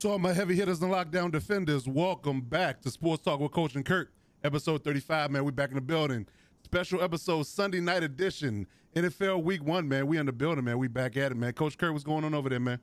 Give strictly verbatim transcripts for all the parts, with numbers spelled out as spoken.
So all my heavy hitters and lockdown defenders, welcome back to Sports Talk with Coach and Kirk, episode thirty-five, man. We back in the building. Special episode, Sunday night edition, N F L week one, man. We in the building, man. We back at it, man. Coach Kirk, what's going on over there, man?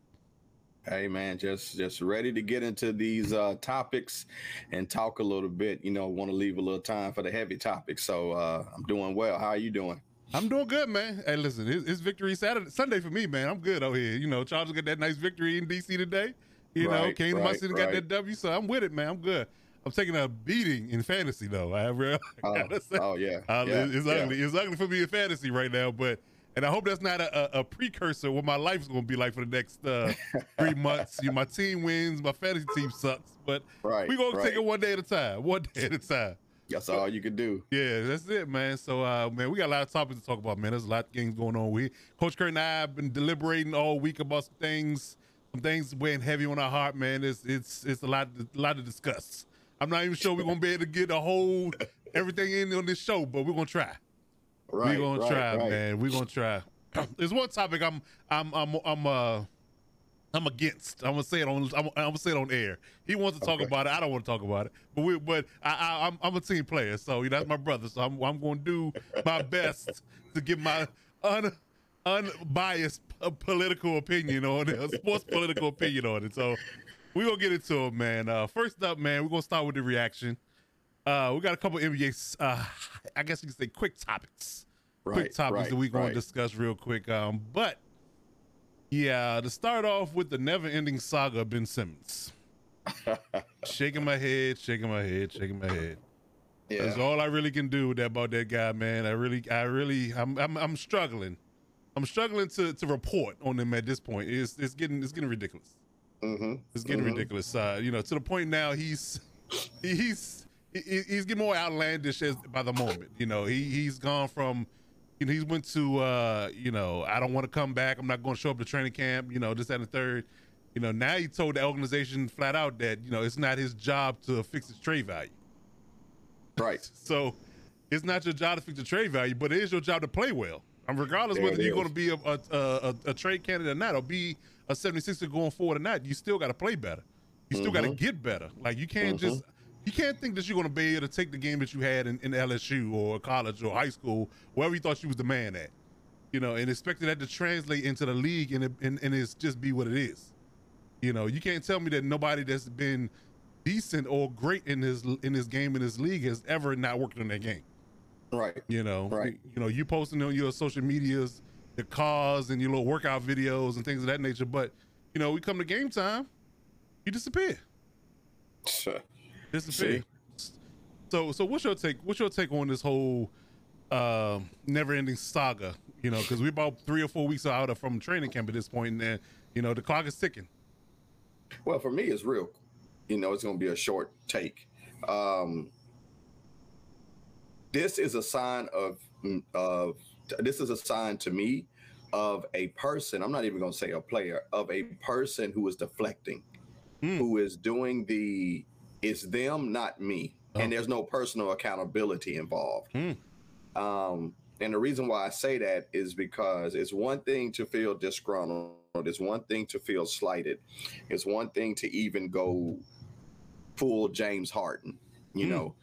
Hey, man, just just ready to get into these uh, topics and talk a little bit. You know, want to leave a little time for the heavy topics. So uh, I'm doing well. How are you doing? I'm doing good, man. Hey, listen, it's, it's victory Saturday, Sunday for me, man. I'm good over here. You know, Chargers got that nice victory in D C today. You right, know, came right, to my city and got right. that W, so I'm with it, man. I'm good. I'm taking a beating in fantasy, though. I have real. Oh, oh, yeah. Uh, yeah it's yeah. ugly. It's ugly for me in fantasy right now, but and I hope that's not a, a, a precursor what my life's going to be like for the next uh, three months. You know, my team wins, my fantasy team sucks, but right, we're going right. to take it one day at a time. One day at a time. That's all you can do. Yeah, that's it, man. So, uh, man, we got a lot of topics to talk about, man. There's a lot of things going on. We, Coach Kirk and I have been deliberating all week about some things. Things weighing heavy on our heart, man. It's it's it's a lot a lot to discuss. I'm not even sure we're gonna be able to get a whole everything in on this show, but we're gonna try. Right, we're gonna right, try, right. man. We're gonna try. There's one topic I'm I'm I'm I'm uh I'm against. I'm gonna say it on I'm, I'm gonna say it on air. He wants to talk okay. about it. I don't want to talk about it. But we but I, I I'm I'm a team player, so you know, that's my brother. So I'm I'm gonna do my best to get my un. unbiased political opinion on it, sports political opinion on it. So we're going to get into it, man. Uh, first up, man, we're going to start with the reaction. Uh, we got a couple of N B A, uh, I guess you could say, quick topics. Right, quick topics right, that we're going right. to discuss real quick. Um, but, yeah, to start off with the never-ending saga of Ben Simmons. shaking my head, shaking my head, shaking my head. Yeah. That's all I really can do with that, about that guy, man. I really, I really, I'm, I'm, I'm struggling. I'm struggling to, to report on them at this point. It's it's getting it's getting ridiculous. Mm-hmm. It's getting mm-hmm. ridiculous. Uh, you know, to the point now he's he's he's getting more outlandish as by the moment. You know, he he's gone from you know he's went to uh, you know I don't want to come back. I'm not going to show up to training camp. You know, this that, and the third. You know, now he told the organization flat out that you know it's not his job to fix his trade value. Right. So it's not your job to fix the trade value, but it is your job to play well. Um, regardless there whether you're going to be a a, a a trade candidate or not, or be a seventy-sixer going forward or not, you still got to play better. You still mm-hmm. got to get better. Like you can't mm-hmm. just you can't think that you're going to be able to take the game that you had in, in L S U or college or high school, wherever you thought you was the man at, you know, and expecting that to translate into the league and it, and and it's just be what it is. You know, you can't tell me that nobody that's been decent or great in his in his game in his league has ever not worked on that game. Right. You know, right. You know, you posting on your social medias, the cars and your little workout videos and things of that nature. But, you know, we come to game time, you disappear. Sure. Disappear. See? So so what's your take? What's your take on this whole uh, never ending saga? You know, because we're about three or four weeks out of from training camp at this point, and then, you know, the clock is ticking. Well, for me, it's real. You know, it's going to be a short take. Um This is a sign of, of, this is a sign to me of a person, I'm not even going to say a player, of a person who is deflecting, mm. who is doing the, it's them, not me. Oh. And there's no personal accountability involved. Mm. Um, and the reason why I say that is because it's one thing to feel disgruntled. It's one thing to feel slighted. It's one thing to even go full James Harden, you mm. know.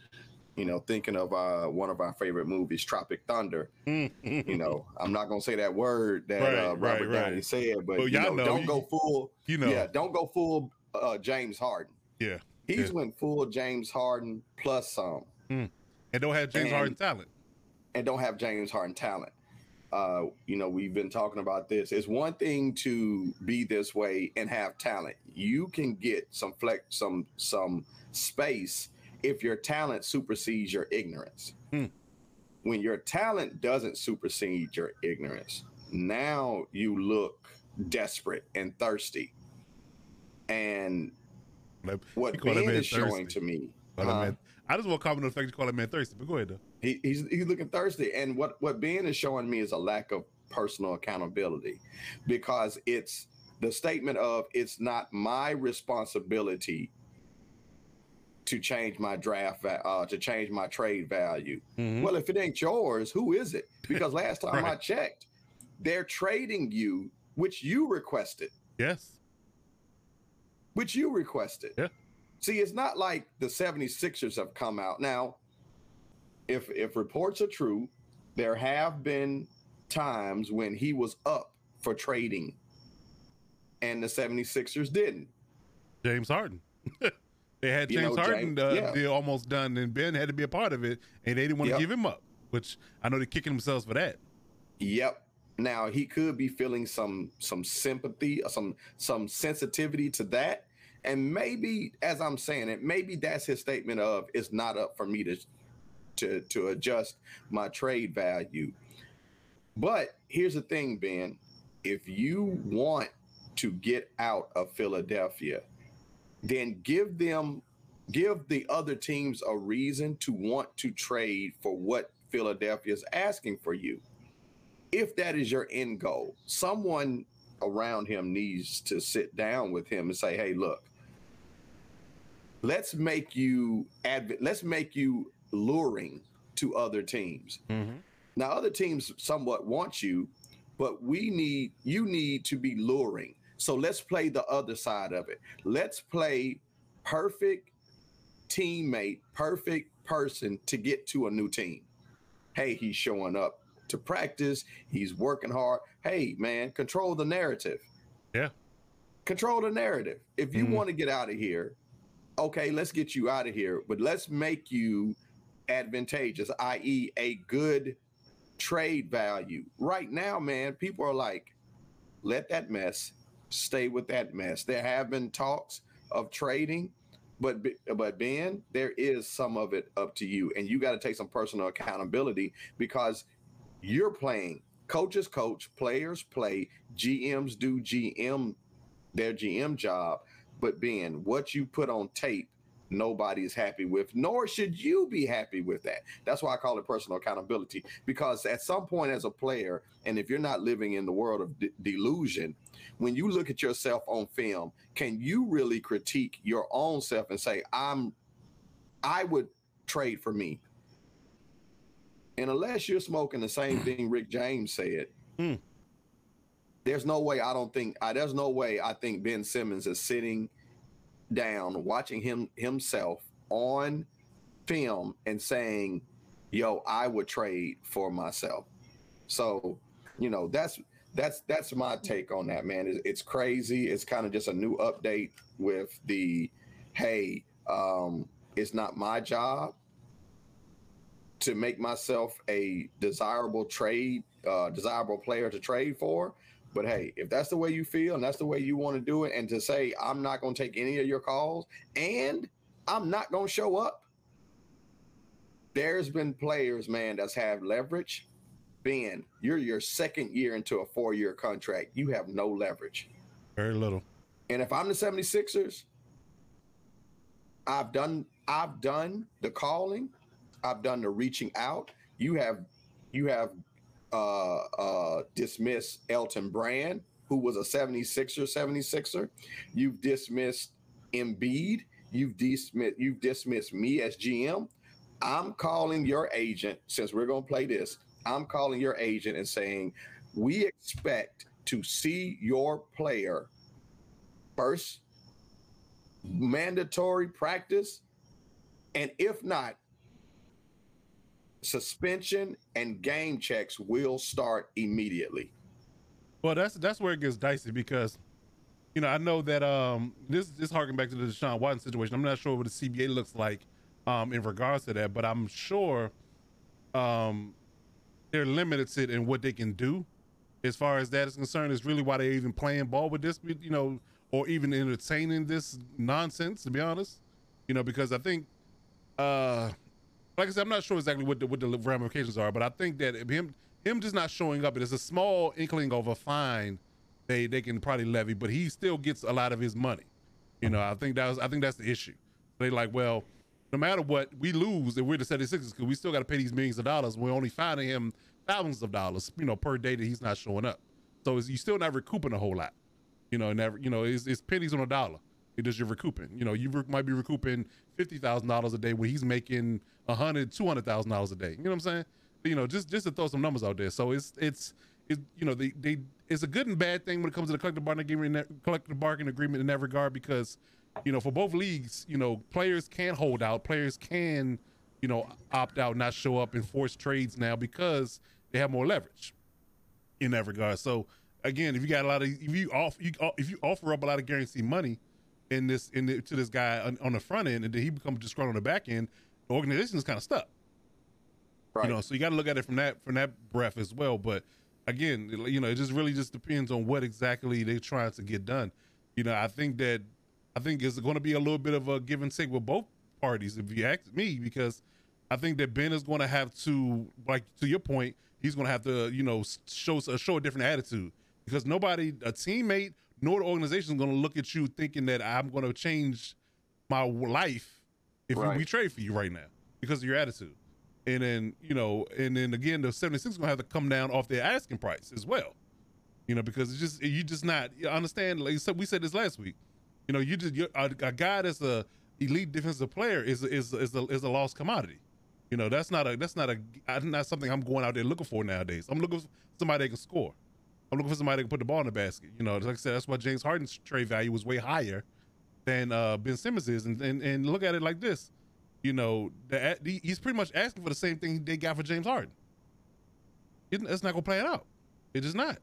You know, thinking of uh, one of our favorite movies, Tropic Thunder. You know, I'm not gonna say that word that right, uh, Robert right, Downey right. said, but well, you know, know, don't you, go full. You know, yeah, don't go full uh, James Harden. Yeah, he's yeah. went full James Harden plus some, mm. and don't have James and, Harden talent. And don't have James Harden talent. Uh, you know, we've been talking about this. It's one thing to be this way and have talent. You can get some flex, some some space. If your talent supersedes your ignorance. Hmm. When your talent doesn't supersede your ignorance, now you look desperate and thirsty. And what Ben is showing to me. Uh, I just want to comment on the fact you call that man thirsty, but go ahead though. He, he's he's looking thirsty. And what, what Ben is showing me is a lack of personal accountability, because it's the statement of it's not my responsibility to change my draft, uh, to change my trade value. Mm-hmm. Well, if it ain't yours, who is it? Because last time right. I checked, they're trading you, which you requested. Yes. Which you requested. Yeah. See, it's not like the seventy-sixers have come out. Now, if if reports are true, there have been times when he was up for trading and the seventy-sixers didn't. James Harden. They had James you know, Harden James, uh, yeah. deal almost done, and Ben had to be a part of it, and they didn't want to yep. give him up, which I know they're kicking themselves for that. Yep. Now, he could be feeling some some sympathy, or some some sensitivity to that. And maybe, as I'm saying it, maybe that's his statement of it's not up for me to, to, to adjust my trade value. But here's the thing, Ben. If you want to get out of Philadelphia, then give them, give the other teams a reason to want to trade for what Philadelphia is asking for you. If that is your end goal, someone around him needs to sit down with him and say, hey, look, Let's make you adv- let's make you luring to other teams. Mm-hmm. Now, other teams somewhat want you, but we need you need to be luring. So let's play the other side of it. Let's play perfect teammate, perfect person to get to a new team. Hey, he's showing up to practice. He's working hard. Hey, man, control the narrative. Yeah. Control the narrative. If you mm. want to get out of here, okay, let's get you out of here, but let's make you advantageous, that is a good trade value. Right now, man, people are like, let that mess stay with that mess. There have been talks of trading, but but Ben, there is some of it up to you, and you got to take some personal accountability, because you're playing. Coaches coach, players play, G Ms do G M, their G M job. But Ben, what you put on tape, nobody is happy with, nor should you be happy with that. That's why I call it personal accountability, because at some point as a player, and if you're not living in the world of de- delusion, when you look at yourself on film, can you really critique your own self and say, I'm, I would trade for me? And unless you're smoking the same thing Rick James said, mm. there's no way I don't think I, there's no way I think Ben Simmons is sitting down watching him himself on film and saying, yo, I would trade for myself. So, you know, that's that's that's my take on that, man. It's, it's crazy. It's kind of just a new update with the, hey, um, it's not my job to make myself a desirable trade, uh, desirable player to trade for. But hey, if that's the way you feel and that's the way you want to do it, and to say, I'm not going to take any of your calls and I'm not going to show up. There's been players, man, that's have leverage. Ben, you're your second year into a four-year contract. You have no leverage. Very little. And if I'm the seventy-sixers, I've done, I've done the calling. I've done the reaching out. You have you have uh, uh, dismissed Elton Brand, who was a seventy-sixer. You've dismissed Embiid. You've dismissed, you've dismissed me as G M. I'm calling your agent, since we're going to play this, I'm calling your agent and saying, we expect to see your player first mandatory practice, and if not, suspension and game checks will start immediately. Well, that's that's where it gets dicey, because, you know, I know that um, this this harking back to the Deshaun Watson situation. I'm not sure what the C B A looks like um, in regards to that, but I'm sure um, they're limited in what they can do as far as that is concerned. It's really why they're even playing ball with this, you know, or even entertaining this nonsense, to be honest. You know, because I think. Uh, Like I said, I'm not sure exactly what the, what the ramifications are, but I think that him him just not showing up, it is a small inkling of a fine they, they can probably levy, but he still gets a lot of his money. You know, I think that was, I think that's the issue. They like, well, no matter what, we lose if we're the 76ers because we still got to pay these millions of dollars. We're only fining him thousands of dollars, you know, per day that he's not showing up. So you're still not recouping a whole lot, you know, and that, you know, it's, it's pennies on a dollar. It does, you're recouping, you know, you re might be recouping fifty thousand dollars a day when he's making a hundred, two hundred thousand dollars a day. You know what I'm saying? You know, just, just to throw some numbers out there. So it's, it's, it's, you know, they, they, it's a good and bad thing when it comes to the collective bargaining agreement, collective bargaining agreement in that regard, because, you know, for both leagues, you know, players can hold out, players can, you know, opt out, not show up and force trades now because they have more leverage in that regard. So again, if you got a lot of, if you off, you, if you offer up a lot of guaranteed money in this, in the, to this guy on, on the front end, and then he becomes disgruntled on the back end, the organization is kind of stuck. Right. You know, so you got to look at it from that, from that breath as well. But again, you know, it just really just depends on what exactly they're trying to get done. You know, I think that, I think it's going to be a little bit of a give and take with both parties, if you ask me, because I think that Ben is going to have to, like, to your point, he's going to have to, you know, show, show a different attitude, because nobody, a teammate nor the organization is going to look at you thinking that I'm going to change my life if right. we trade for you right now because of your attitude. And then, you know, and then again, the 76ers going to have to come down off their asking price as well, you know, because it's just, you just not, you understand, like we said this last week, you know, you just, you're, a, a guy that's a elite defensive player is, is, is a, is a lost commodity. You know, that's not a, that's not a, not something I'm going out there looking for nowadays. I'm looking for somebody that can score. I'm looking for somebody that can put the ball in the basket. You know, like I said, that's why James Harden's trade value was way higher than uh, Ben Simmons is. And, and, and look at it like this. You know, the, the, he's pretty much asking for the same thing they got for James Harden. It, it's not gonna play it out. It is not.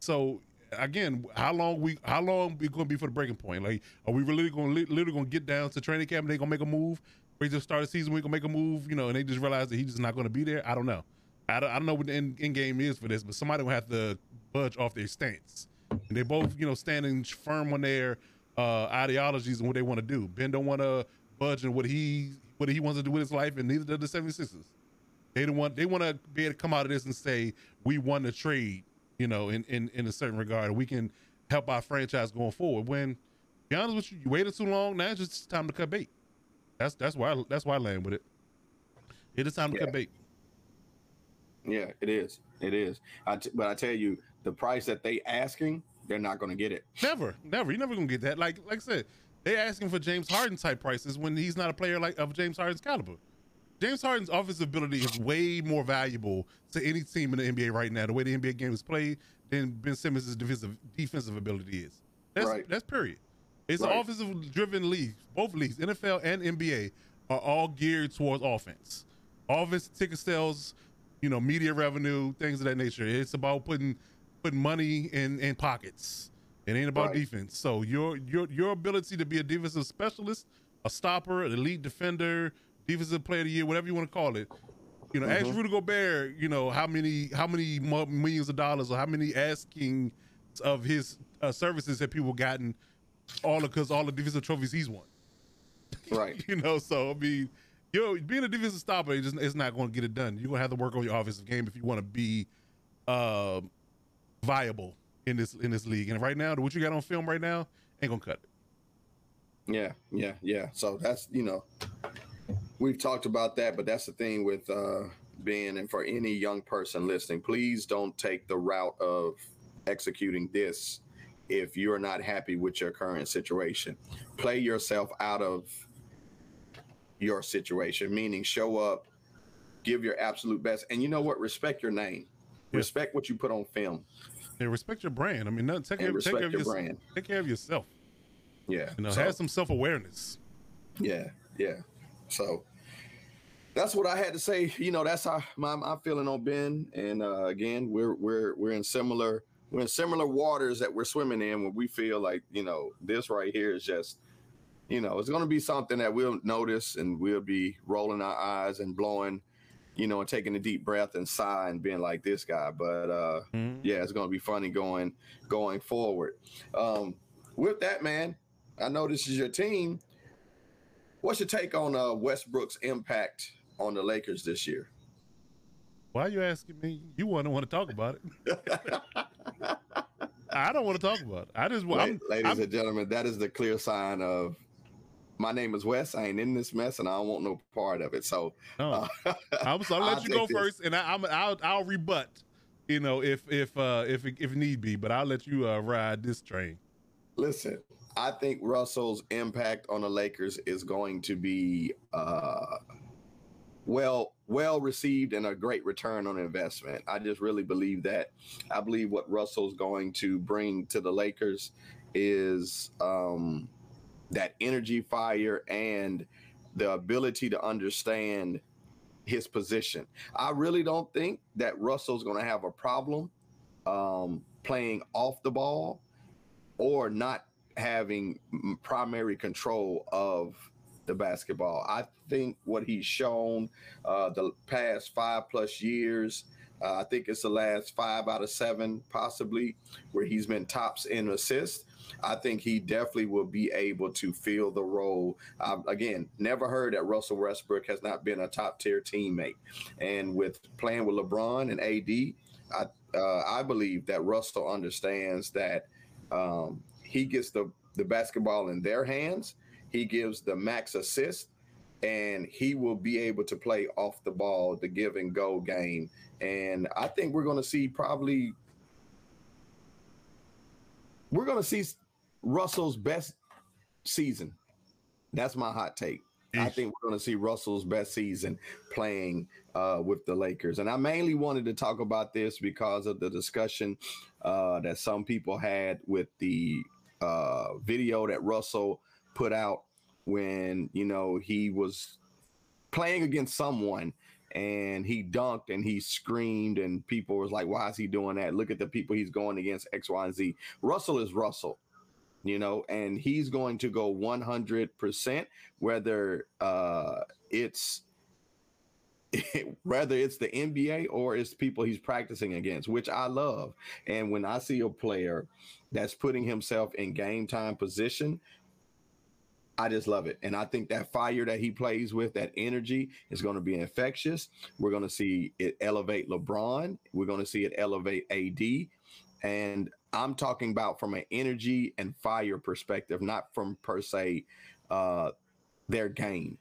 So again, how long we? How long we gonna be for the breaking point? Like, are we really gonna literally gonna get down to training camp and they gonna make a move? We just start the season, we gonna make a move, you know, and they just realize that he's just not gonna be there. I don't know. I don't, I don't know what the end, end game is for this, but somebody will have to budge off their stance. And they both, you know, standing firm on their uh, ideologies and what they want to do. Ben don't want to budge on what he. what he wants to do with his life, and neither do the 76ers. They don't want, they want to be able to come out of this and say, we won the trade, you know, in, in, in a certain regard. We can help our franchise going forward. When, to be honest with you, you waited too long, now it's just time to cut bait. That's, that's why, that's why I land with it. It is time to yeah. cut bait. Yeah, it is. It is. I t but I tell you, the price that they asking, they're not going to get it. Never, never. You're never going to get that. Like, like I said, they're asking for James Harden type prices when he's not a player like of James Harden's caliber. James Harden's offensive ability is way more valuable to any team in the N B A right now, the way the N B A game is played, than Ben Simmons' defensive defensive ability is. That's right. That's period. It's right. An offensive driven league. Both leagues, N F L and N B A, are all geared towards offense. Offense, ticket sales, you know, media revenue, things of that nature. It's about putting putting money in, in pockets. It ain't about right. defense. So your your your ability to be a defensive specialist, a stopper, an elite defender, defensive player of the year, whatever you want to call it, you know, mm-hmm. ask Rudy Gobert, you know, how many how many millions of dollars or how many asking of his uh, services have people gotten, all because all the defensive trophies he's won. Right. You know, so I mean, you know, being a defensive stopper, it's, just, it's not going to get it done. You're gonna have to work on your offensive game if you want to be uh, viable in this in this league. And right now, what you got on film right now ain't gonna cut it. Yeah, yeah, yeah. So that's, you know, we've talked about that, but that's the thing with uh Ben, and for any young person listening, please don't take the route of executing this if you're not happy with your current situation. Play yourself out of your situation, meaning show up, give your absolute best, and you know what? Respect your name. Yeah. Respect what you put on film. And respect your brand. I mean, no, take, care, take, care, of your your, brand. take care of yourself. Yeah. You know, so, have some self-awareness. Yeah, yeah. So that's what I had to say. You know, that's how my, my feeling on Ben. And uh, again, we're we're we're in similar we're in similar waters that we're swimming in, when we feel like, you know, this right here is just, you know, it's gonna be something that we'll notice and we'll be rolling our eyes and blowing, you know, and taking a deep breath and sigh and being like this guy. But uh, mm-hmm. yeah, it's going to be funny going, going forward. Um, with that, man, I know this is your team. What's your take on uh, Westbrook's impact on the Lakers this year? Why are you asking me? You want to want to talk about it. I don't want to talk about it. I just want, ladies I'm, and gentlemen, that is the clear sign of my name is Wes. I ain't in this mess, and I don't want no part of it. So, no. uh, I'm sorry. I'll let I'll you go this. first, and I, I'm I'll I'll rebut, you know, if if uh, if if need be. But I'll let you uh, ride this train. Listen, I think Russell's impact on the Lakers is going to be uh, well well received and a great return on investment. I just really believe that. I believe what Russell's going to bring to the Lakers is um, that energy, fire, and the ability to understand his position. I really don't think that Russell's going to have a problem um, playing off the ball or not having primary control of the basketball. I think what he's shown uh, the past five plus years, uh, I think it's the last five out of seven possibly, where he's been tops in assists. I think he definitely will be able to fill the role. Um, again, never heard that Russell Westbrook has not been a top tier teammate. And with playing with LeBron and A D, I, uh, I believe that Russell understands that um, he gets the, the basketball in their hands. He gives the max assist, and he will be able to play off the ball, the give and go game. And I think we're going to see probably we're going to see Russell's best season. That's my hot take. I think we're going to see Russell's best season playing uh, with the Lakers. And I mainly wanted to talk about this because of the discussion uh, that some people had with the uh, video that Russell put out when, you know, he was playing against someone and he dunked and he screamed and people was like, why is he doing that? Look at the people he's going against, X, Y, and Z. Russell is Russell. You know, and he's going to go one hundred percent, whether uh, it's whether it's the N B A or it's people he's practicing against, which I love. And when I see a player that's putting himself in game time position, I just love it. And I think that fire that he plays with, that energy, is going to be infectious. We're going to see it elevate LeBron. We're going to see it elevate A D. And I'm talking about from an energy and fire perspective, not from per se uh, their game.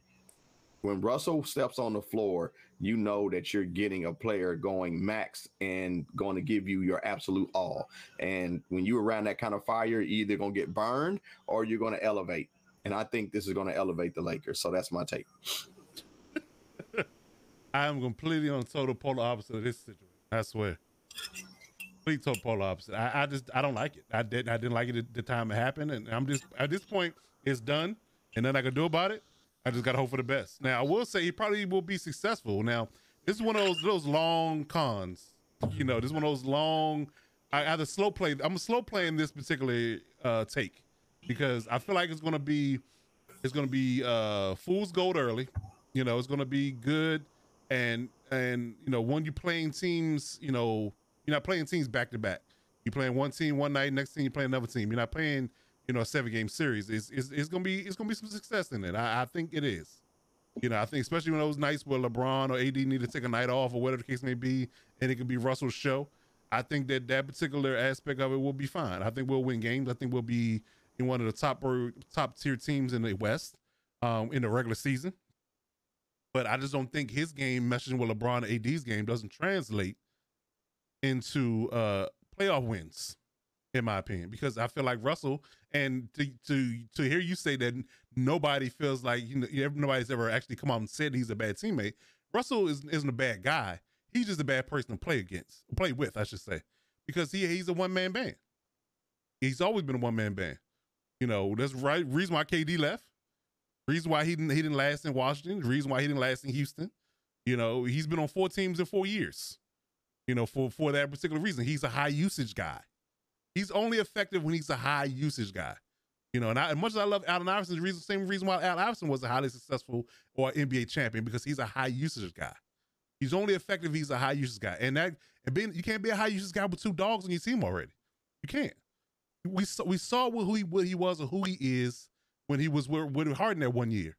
When Russell steps on the floor, you know that you're getting a player going max and going to give you your absolute all. And when you're around that kind of fire, you're either going to get burned or you're going to elevate. And I think this is going to elevate the Lakers. So that's my take. I am completely on the total polar opposite of this situation. I swear. Total polar opposite. I, I just I don't like it. I didn't I didn't like it the time it happened, and I'm just at this point it's done, and nothing I can do about it. I just gotta hope for the best. Now I will say he probably will be successful. Now this is one of those those long cons. You know, this is one of those long. I either slow play. I'm slow playing this particular uh, take because I feel like it's gonna be it's gonna be uh, fool's gold early. You know, it's gonna be good, and and you know when you're playing teams, you know. You're not playing teams back to back. You're playing one team one night, next team you play another team. You're not playing, you know, a seven game series. It's it's, it's gonna be it's gonna be some success in it. I, I think it is. You know, I think especially when those nights where LeBron or A D need to take a night off or whatever the case may be, and it could be Russell's show. I think that that particular aspect of it will be fine. I think we'll win games. I think we'll be in one of the top top tier teams in the West um, in the regular season. But I just don't think his game meshing with LeBron and A D's game doesn't translate into uh playoff wins, in my opinion, because I feel like Russell, and to to to hear you say that nobody feels like, you know, nobody's ever actually come out and said he's a bad teammate. Russell is, isn't a bad guy. He's just a bad person to play against, play with, I should say, because he he's a one-man band. He's always been a one-man band. You know, that's right. Reason why K D left. Reason why he didn't he didn't last in Washington. Reason why he didn't last in Houston. You know, he's been on four teams in four years. You know, for, for that particular reason, he's a high usage guy. He's only effective when he's a high usage guy. You know, and I, as much as I love Allen Iverson's reason, same reason why Allen Iverson was a highly successful or N B A champion, because he's a high usage guy. He's only effective if he's a high usage guy. And that, and being, you can't be a high usage guy with two dogs on your team already. You can't. We saw, we saw who he, what he was or who he is when he was with, with Harden that one year.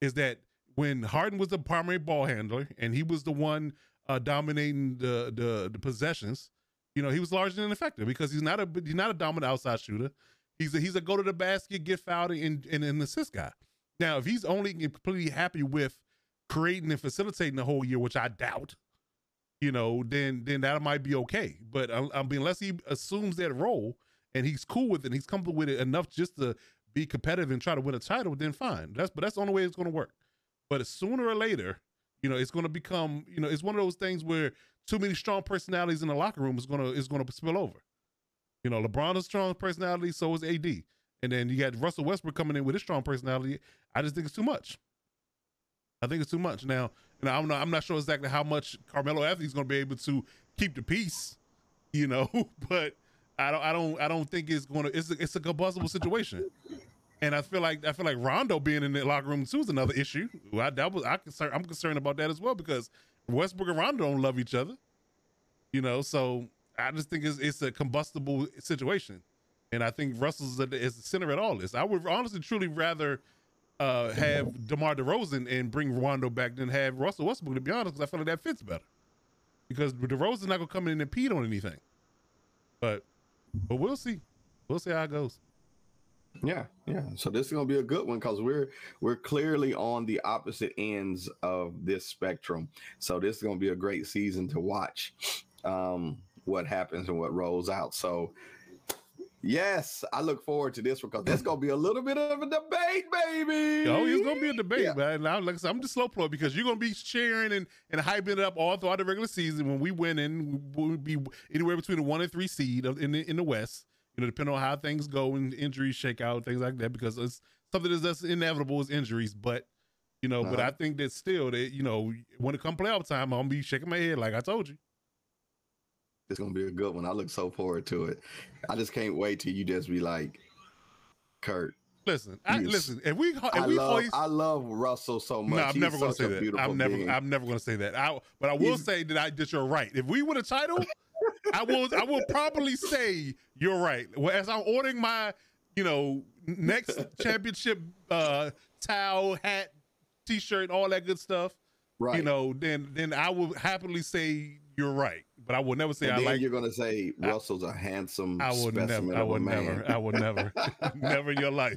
Is that when Harden was the primary ball handler and he was the one Uh, dominating the, the the possessions, you know, he was largely ineffective because he's not a he's not a dominant outside shooter. He's a, he's a go to the basket, get fouled, and, and, and assist guy. Now, if he's only completely happy with creating and facilitating the whole year, which I doubt, you know, then then that might be okay. But I, I mean, unless he assumes that role and he's cool with it, and he's comfortable with it enough just to be competitive and try to win a title, then fine. That's but that's the only way it's going to work. But sooner or later, you know, it's going to become, you know, it's one of those things where too many strong personalities in the locker room is going to is going to spill over. You know, LeBron is a strong personality, so is A D. And then you got Russell Westbrook coming in with his strong personality. I just think it's too much. I think it's too much. Now, you know, I'm not I'm not sure exactly how much Carmelo Anthony's going to be able to keep the peace, you know, but I don't I don't I don't think it's going to it's a, it's a combustible situation. And I feel like I feel like Rondo being in the locker room too is another issue. I that was I concern, I'm concerned about that as well because Westbrook and Rondo don't love each other, you know. So I just think it's it's a combustible situation, and I think Russell's at the, is the center at all this. I would honestly truly rather uh, have DeMar DeRozan and bring Rondo back than have Russell Westbrook, to be honest, because I feel like that fits better because DeRozan's not gonna come in and impede on anything. But but we'll see, we'll see how it goes. Yeah, yeah. So this is gonna be a good one because we're we're clearly on the opposite ends of this spectrum. So this is gonna be a great season to watch um, what happens and what rolls out. So yes, I look forward to this one because there's gonna be a little bit of a debate, baby. Oh, it's gonna be a debate, yeah. man. And I'm like, I'm just slow ploy because you're gonna be cheering and, and hyping it up all throughout the regular season. When we win in, we'll be anywhere between the one and three seed in the, in the West. You know, depending on how things go and injuries shake out, things like that, because it's something that's, that's inevitable is injuries. But, you know, uh-huh. but I think that still that, you know, when it comes playoff time, I'm going to be shaking my head like I told you. It's going to be a good one. I look so forward to it. I just can't wait till you just be like, Kurt. Listen, I, listen. If we, if I, we love, always, I love Russell so much. No, I'm He's never going to say that. I'm never, being. I'm never going to say that. I, but I will He's, say that I that you're right. If we win a title, I will, I will probably say you're right. Well, as I'm ordering my, you know, next championship uh, towel, hat, T-shirt, all that good stuff. Right. You know, then then I will happily say you're right, but I will never say and I then like. You're gonna say Russell's I, a handsome. I would never. I would never. I would never. Never in your life.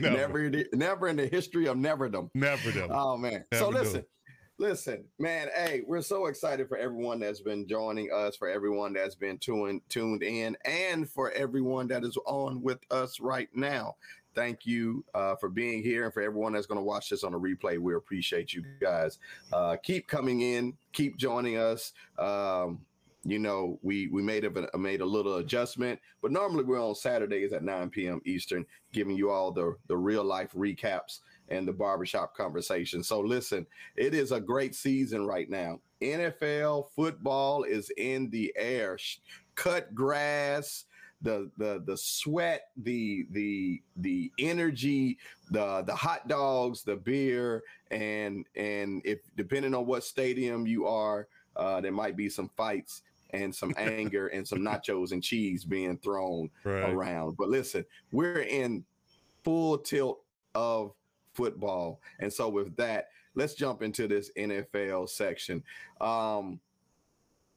never. Never. Never in the history of neverdom. Neverdom. Oh man. Never so listen. It. Listen, man, hey, we're so excited for everyone that's been joining us, for everyone that's been tuned tuned in, and for everyone that is on with us right now. Thank you uh, for being here, and for everyone that's going to watch this on a replay, we appreciate you guys. Uh, keep coming in, keep joining us. Um, you know, we we made a made a little adjustment, but normally we're on Saturdays at nine p m Eastern, giving you all the the real life recaps and the barbershop conversation. So listen, it is a great season right now. N F L football is in the air. Cut grass, the the the sweat, the the the energy, the the hot dogs, the beer, and and if depending on what stadium you are, uh, there might be some fights and some anger and some nachos and cheese being thrown right around. But listen, we're in full tilt of football. And so with that, let's jump into this N F L section. Um,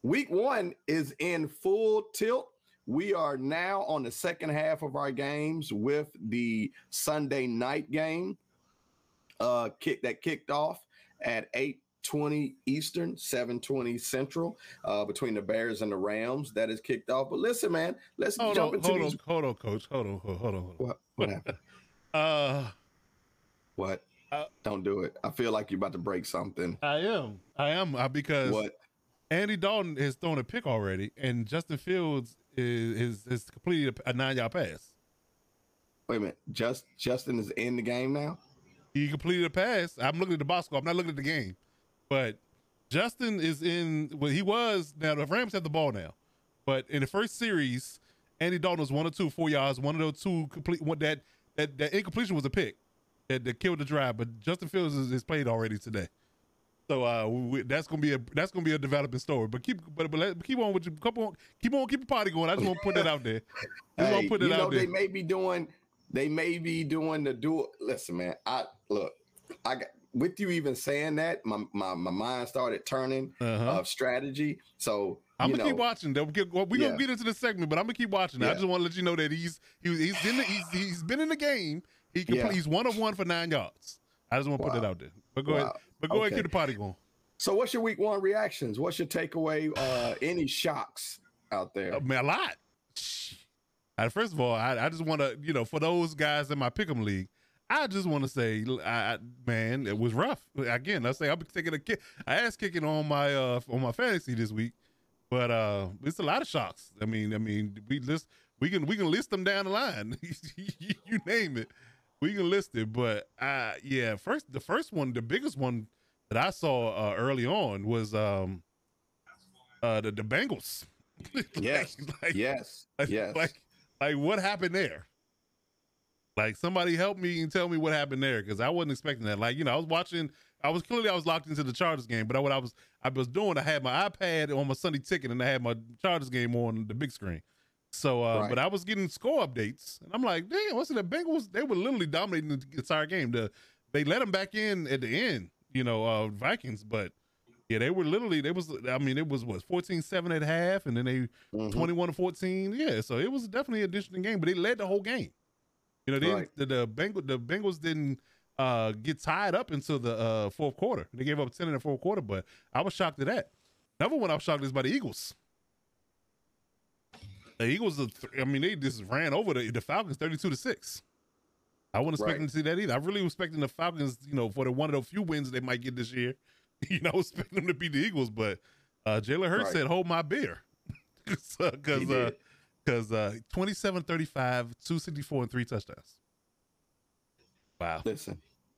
week one is in full tilt. We are now on the second half of our games with the Sunday night game uh, kick that kicked off at eight twenty Eastern, seven twenty Central, uh, between the Bears and the Rams. That is kicked off. But listen, man, let's hold jump on, into hold these. On, hold on, coach. Hold on, hold on, hold on. What, what happened? uh... What? Uh, Don't do it. I feel like you're about to break something. I am. I am I, because what? Andy Dalton has thrown a pick already, and Justin Fields is is, is completed a nine-yard pass. Wait a minute. Just Justin is in the game now? He completed a pass. I'm looking at the box score. I'm not looking at the game. But Justin is in well, he was. Now, the Rams have the ball now. But in the first series, Andy Dalton was one or two, four yards. One of those two complete. One, that, that, that incompletion was a pick that, that killed the drive, but Justin Fields is, is played already today, so uh, we, that's gonna be a that's gonna be a developing story. But keep but, but let, keep on with your keep on keep on keep the party going. I just want to put that out there. Just hey, put it you know, out there. They may be doing they may be doing the dual. Listen, man, I look, I got with you even saying that, my my, my mind started turning of uh-huh. uh, strategy. So I'm gonna know, keep watching. We're yeah. gonna get into the segment, but I'm gonna keep watching. Yeah. I just want to let you know that he's he, he's in the, he's he's been in the game. He can yeah. play, he's one of one for nine yards. I just want to wow. put that out there. But go wow. ahead. But go okay. ahead, get the party going. So what's your week one reactions? What's your takeaway? Uh, any shocks out there? I mean, a lot. First of all, I, I just want to, you know, for those guys in my Pick'em League, I just want to say, I, I, man, it was rough. Again, I say I've been taking a kick, I ass kicking on my uh, on my fantasy this week, but uh, it's a lot of shocks. I mean, I mean, we list we can we can list them down the line. You name it, we can list it. But I, yeah, first the first one, the biggest one that I saw uh, early on was um, uh, the the Bengals. Yes, like, like, yes, like, yes. Like, Like, what happened there? Like, somebody help me and tell me what happened there, because I wasn't expecting that. Like, you know, I was watching. I was clearly I was locked into the Chargers game, but I, what I was I was doing, I had my iPad on my Sunday ticket, and I had my Chargers game on the big screen. So, uh, right. but I was getting score updates, and I'm like, damn, what's in the Bengals? They were literally dominating the entire game. The, they let them back in at the end, you know, uh, Vikings, but. Yeah, they were literally, they was, I mean, it was what, fourteen seven at half, and then they mm-hmm. twenty-one to fourteen. Yeah, so it was definitely a disheartening game, but they led the whole game. You know, they right. the, the, Bengal, the Bengals didn't uh, get tied up until the uh, fourth quarter. They gave up ten in the fourth quarter, but I was shocked at that. Another one I was shocked is by the Eagles. The Eagles, are th- I mean, they just ran over the, the Falcons thirty-two to six. I wasn't expecting right. to see that either. I really was expecting the Falcons, you know, for the one of the few wins they might get this year. You know, expecting them to beat the Eagles, but uh, Jalen Hurts right. said, "Hold my beer," because because uh, twenty-seven, thirty-five, two sixty-four, and three touchdowns. Wow! Listen,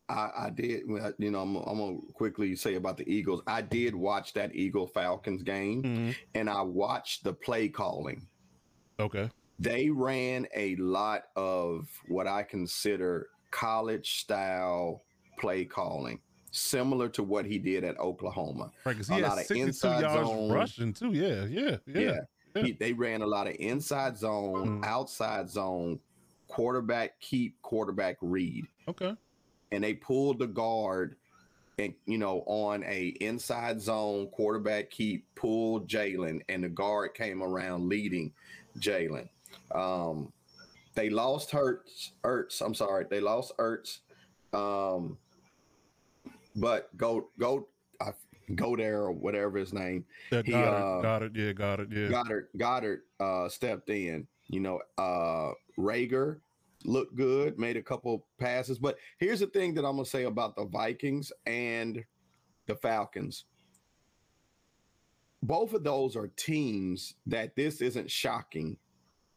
I, I did. You know, I'm, I'm gonna quickly say about the Eagles. I did watch that Eagle Falcons game, mm-hmm. and I watched the play calling. Okay, they ran a lot of what I consider college style play calling. Similar to what he did at Oklahoma. Right, because he a had lot of inside yards zone rushing too. Yeah, yeah, yeah. yeah. yeah. He, they ran a lot of inside zone, mm. outside zone, quarterback keep, quarterback read. Okay. And they pulled the guard, and you know, on a inside zone quarterback keep, pulled Jalen, and the guard came around leading Jalen. Um, they lost Hurts. Hurts. I'm sorry. They lost Hurts. Um. But go go uh, go there or whatever his name. Yeah, he, Goddard, uh, Goddard, yeah, Goddard, yeah. Goddard, Goddard uh, stepped in. You know, uh, Rager looked good, made a couple passes. But here's the thing that I'm gonna say about the Vikings and the Falcons. Both of those are teams that this isn't shocking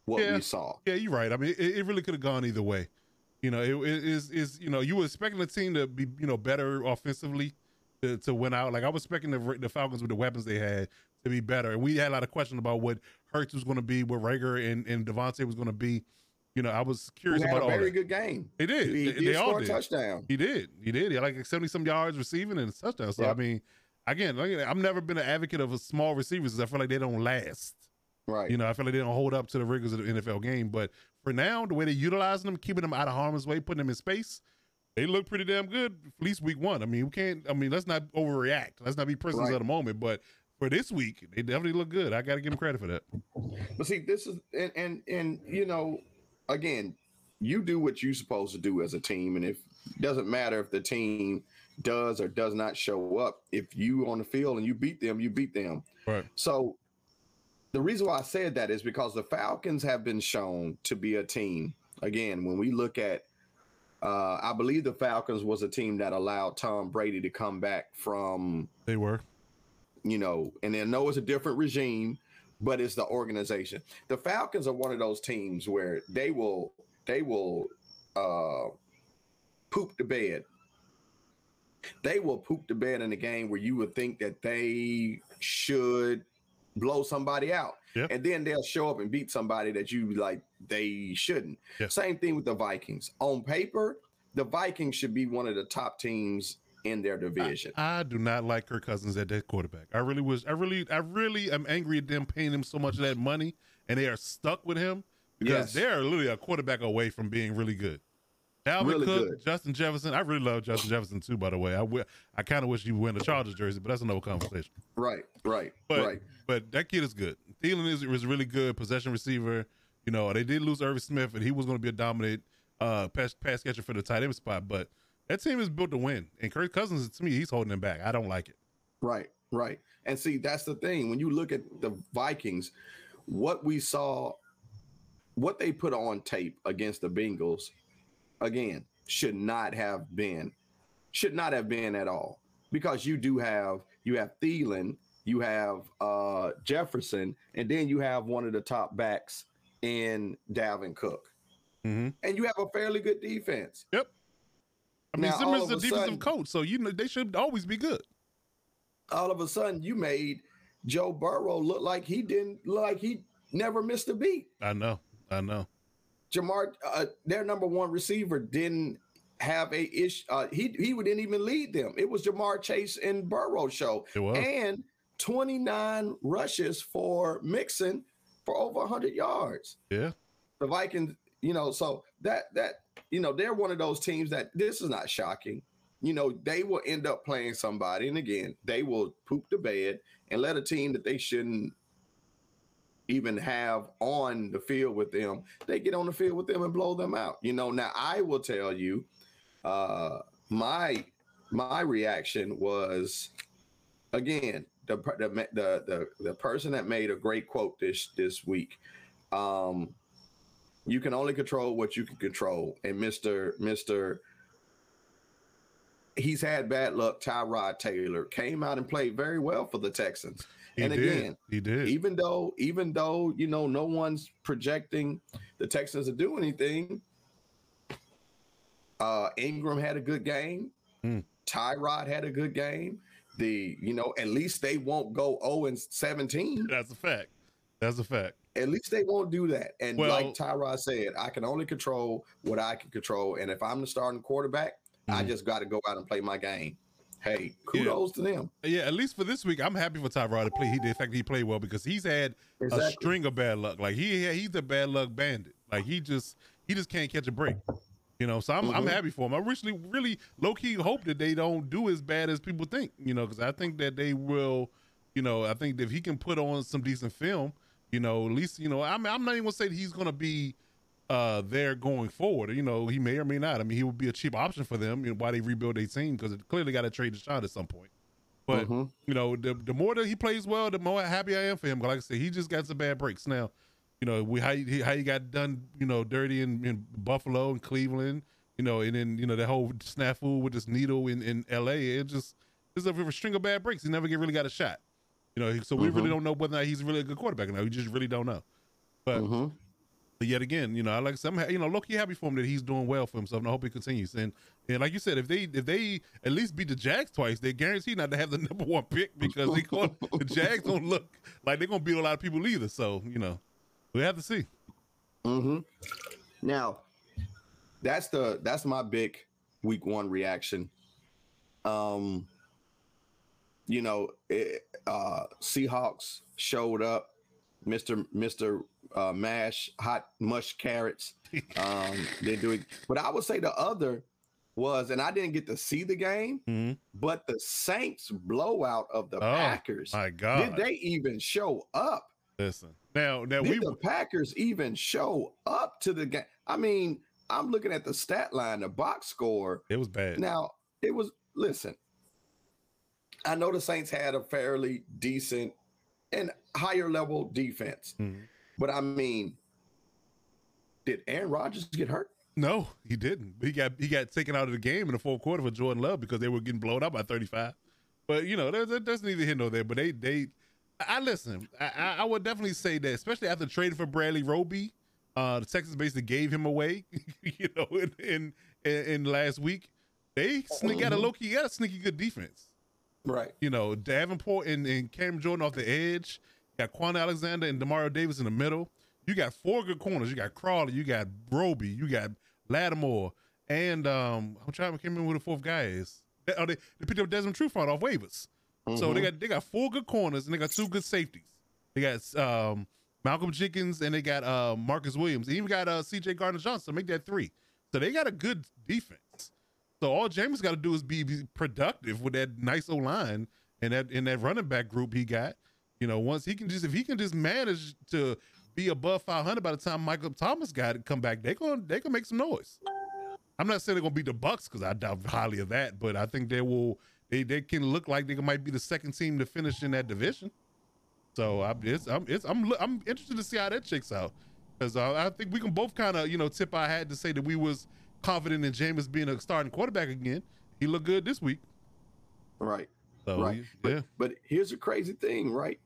what yeah. we saw. Yeah, you're right. I mean, it, it really could have gone either way. You know, it is is you know you were expecting the team to be you know better offensively to, to win out. Like I was expecting the, the Falcons with the weapons they had to be better, and we had a lot of questions about what Hurts was going to be, what Rager and, and Devontae was going to be. You know, I was curious about all that. Had a very good game. They did. He, they, he they all did. Touchdown. He did. He did. He had like seventy some yards receiving and a touchdown. So yep. I mean, again, I've never been an advocate of a small receivers because I feel like they don't last. Right. You know, I feel like they don't hold up to the rigors of the N F L game, but. For now, the way they're utilizing them, keeping them out of harm's way, putting them in space, they look pretty damn good. At least week one. I mean, we can't. I mean, let's not overreact. Let's not be prisoners right. of the moment. But for this week, they definitely look good. I got to give them credit for that. But see, this is and and and you know, again, you do what you're supposed to do as a team, and if it doesn't matter if the team does or does not show up. If you on the field and you beat them, you beat them. Right. So. The reason why I said that is because the Falcons have been shown to be a team. Again, when we look at, uh, I believe the Falcons was a team that allowed Tom Brady to come back from. They were. You know, and I know it's a different regime, but it's the organization. The Falcons are one of those teams where they will, they will uh, poop the bed. They will poop the bed in a game where you would think that they should blow somebody out yep. and then they'll show up and beat somebody that you like they shouldn't yep. Same thing with the Vikings. On paper, the Vikings should be one of the top teams in their division. I, I do not like Kirk Cousins at that quarterback. I really was I really I really am angry at them paying him so much of that money and they are stuck with him because yes. they're literally a quarterback away from being really good. Dalvin really Cook, good. Justin Jefferson. I really love Justin Jefferson too, by the way. I, w- I kind of wish you would win the Chargers jersey, but that's another conversation. Right, right, but, right. But that kid is good. Thielen is, is really good, possession receiver. You know, they did lose Irv Smith, and he was going to be a dominant uh, pass, pass catcher for the tight end spot, but that team is built to win. And Kirk Cousins, to me, he's holding them back. I don't like it. Right, right. And see, that's the thing. When you look at the Vikings, what we saw, what they put on tape against the Bengals, again, should not have been, should not have been at all, because you do have, you have Thielen, you have uh, Jefferson, and then you have one of the top backs in Dalvin Cook. Mm-hmm. And you have a fairly good defense. Yep. I mean, now, Simmons is a, a defensive sudden, coach, so you know they should always be good. All of a sudden, you made Joe Burrow look like he didn't, look like he never missed a beat. I know, I know. Jamar, uh, their number one receiver, didn't have a issue. Uh, he he didn't even lead them. It was Jamar Chase and Burrow show. It was. And twenty-nine rushes for Mixon for over one hundred yards. Yeah. The Vikings, you know, so that that, you know, they're one of those teams that this is not shocking. You know, they will end up playing somebody, and again, they will poop the bed and let a team that they shouldn't even have on the field with them, they get on the field with them and blow them out. You know, now I will tell you, uh, my my reaction was, again, the the the the, the person that made a great quote this this week. Um, you can only control what you can control, and Mister Mister he's had bad luck. Tyrod Taylor came out and played very well for the Texans. He and did. again, he did. Even though, even though, you know, no one's projecting the Texans to do anything. Uh, Ingram had a good game. Mm. Tyrod had a good game. The, you know, at least they won't go oh and seventeen. That's a fact. That's a fact. At least they won't do that. And well, like Tyrod said, I can only control what I can control. And if I'm the starting quarterback, I just got to go out and play my game. Hey, kudos yeah. to them. Yeah, at least for this week, I'm happy for Tyrod to play. He, in fact, he played well because he's had exactly. a string of bad luck. Like he, he's a bad luck bandit. Like he just, he just can't catch a break. You know, so I'm, mm-hmm. I'm happy for him. I really, really low key hope that they don't do as bad as people think. You know, because I think that they will. You know, I think that if he can put on some decent film, you know, at least, you know, I'm, I'm not even gonna say that he's gonna be. Uh, there going forward, you know, he may or may not. I mean, he would be a cheap option for them, you know, while they rebuild their team, because it clearly got to trade Deshaun at some point. But mm-hmm. you know, the, the more that he plays well, the more happy I am for him. But like I said, he just got some bad breaks. Now, you know, we how he, how he got done, you know, dirty in, in Buffalo and Cleveland, you know, and then you know the whole snafu with this needle in, in L A. It just it's a string of bad breaks. He never get, really got a shot, you know. So we mm-hmm. really don't know whether or not he's really a good quarterback now. We just really don't know. But. Mm-hmm. But yet again, you know, I like some, you know, low-key happy for him that he's doing well for himself, and I hope he continues. And and like you said, if they if they at least beat the Jags twice, they guarantee not to have the number one pick, because they call, the Jags don't look like they're gonna beat a lot of people either. So you know, we have to see. Mm-hmm. Now, that's the that's my big week one reaction. Um, you know, it, uh, Seahawks showed up. Mister Mister Uh, mash hot mush carrots. Um, they do it, but I would say the other was, and I didn't get to see the game, mm-hmm. but the Saints blowout of the oh, Packers. My God, did they even show up? Listen, now now did we the Packers even show up to the game? I mean, I'm looking at the stat line, the box score. It was bad. Now it was. Listen, I know the Saints had a fairly decent and higher level defense. Mm-hmm. But I mean, did Aaron Rodgers get hurt? No, he didn't. He got he got taken out of the game in the fourth quarter for Jordan Love because they were getting blown up by thirty-five. But you know, there's there's neither here nor there. But they they, I listen. I, I would definitely say that, especially after trading for Bradley Roby, uh, the Texans basically gave him away. You know, in in, in, in last week, they sneak mm-hmm. out a low key got a sneaky good defense, right? You know, Davenport and, and Cam Jordan off the edge. You got Quan Alexander and Demario Davis in the middle. You got four good corners. You got Crawley. You got Roby. You got Lattimore. And um, I'm trying to remember who the fourth guy is. They, oh, they, they picked up Desmond Trufant off waivers. Mm-hmm. So they got they got four good corners, and they got two good safeties. They got um, Malcolm Jenkins, and they got uh, Marcus Williams. They even got uh, C J Gardner-Johnson. Make that three. So they got a good defense. So all Jameis got to do is be productive with that nice O line and that in that running back group he got. You know, once he can just if he can just manage to be above five hundred by the time Michael Thomas got to come back, they gonna they can make some noise. I'm not saying they're gonna beat the Bucs because I doubt highly of that, but I think they will. They they can look like they might be the second team to finish in that division. So I'm it's, I'm it's, I'm I'm interested to see how that shakes out, because I, I think we can both kind of you know tip our hat to say that we was confident in Jameis being a starting quarterback again. He looked good this week. Right. So, right. Yeah. But, but here's the crazy thing, right?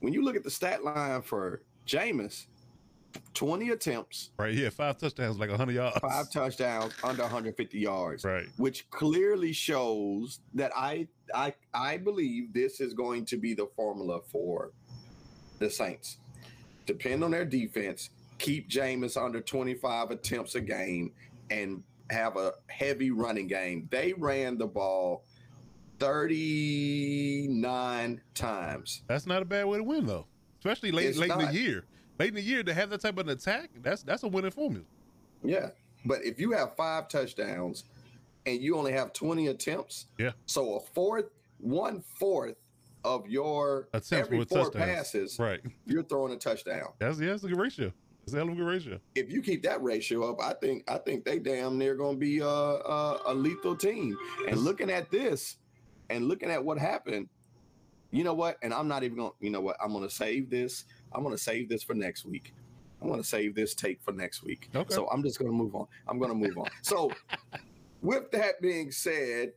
When you look at the stat line for Jameis, twenty attempts. Right, yeah, five touchdowns, like one hundred yards. Five touchdowns, under one hundred fifty yards. Right. Which clearly shows that I I I believe this is going to be the formula for the Saints. Depend on their defense, keep Jameis under twenty-five attempts a game, and have a heavy running game. They ran the ball thirty-nine times. That's not a bad way to win, though. Especially late, late in the year. Late in the year to have that type of an attack, that's that's a winning formula. Yeah, but if you have five touchdowns and you only have twenty attempts, yeah. So a fourth, one fourth of your attempts every four touchdowns. passes, right? You're throwing a touchdown. That's yeah, that's a good ratio. That's a hell of a good ratio. If you keep that ratio up, I think I think they damn near going to be a, a a lethal team. And looking at this, and looking at what happened, you know what? And I'm not even going. You know what? I'm going to save this. I'm going to save this for next week. I'm going to save this take for next week. Okay. So I'm just going to move on. I'm going to move on. So with that being said,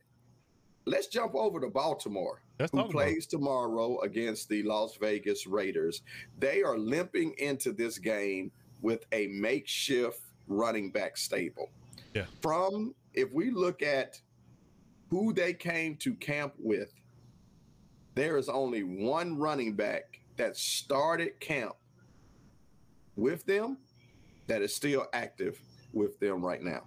let's jump over to Baltimore, That's who plays about. tomorrow against the Las Vegas Raiders. They are limping into this game with a makeshift running back stable. Yeah. From, if we look at who they came to camp with, there is only one running back that started camp with them that is still active with them right now.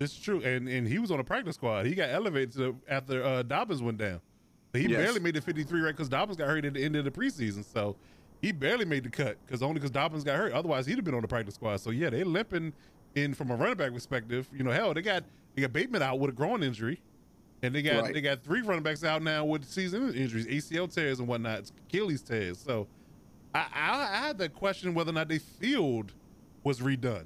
It's true. And and he was on a practice squad. He got elevated after uh, Dobbins went down. So he yes. barely made the fifty-three, right? Because Dobbins got hurt at the end of the preseason. So he barely made the cut because only because Dobbins got hurt. Otherwise, he'd have been on the practice squad. So, yeah, they're limping in from a running back perspective. You know, hell, they got they got Bateman out with a groin injury. And they got right. they got three running backs out now with season injuries, A C L tears and whatnot, Achilles tears. So I, I, I had that question whether or not they field was redone,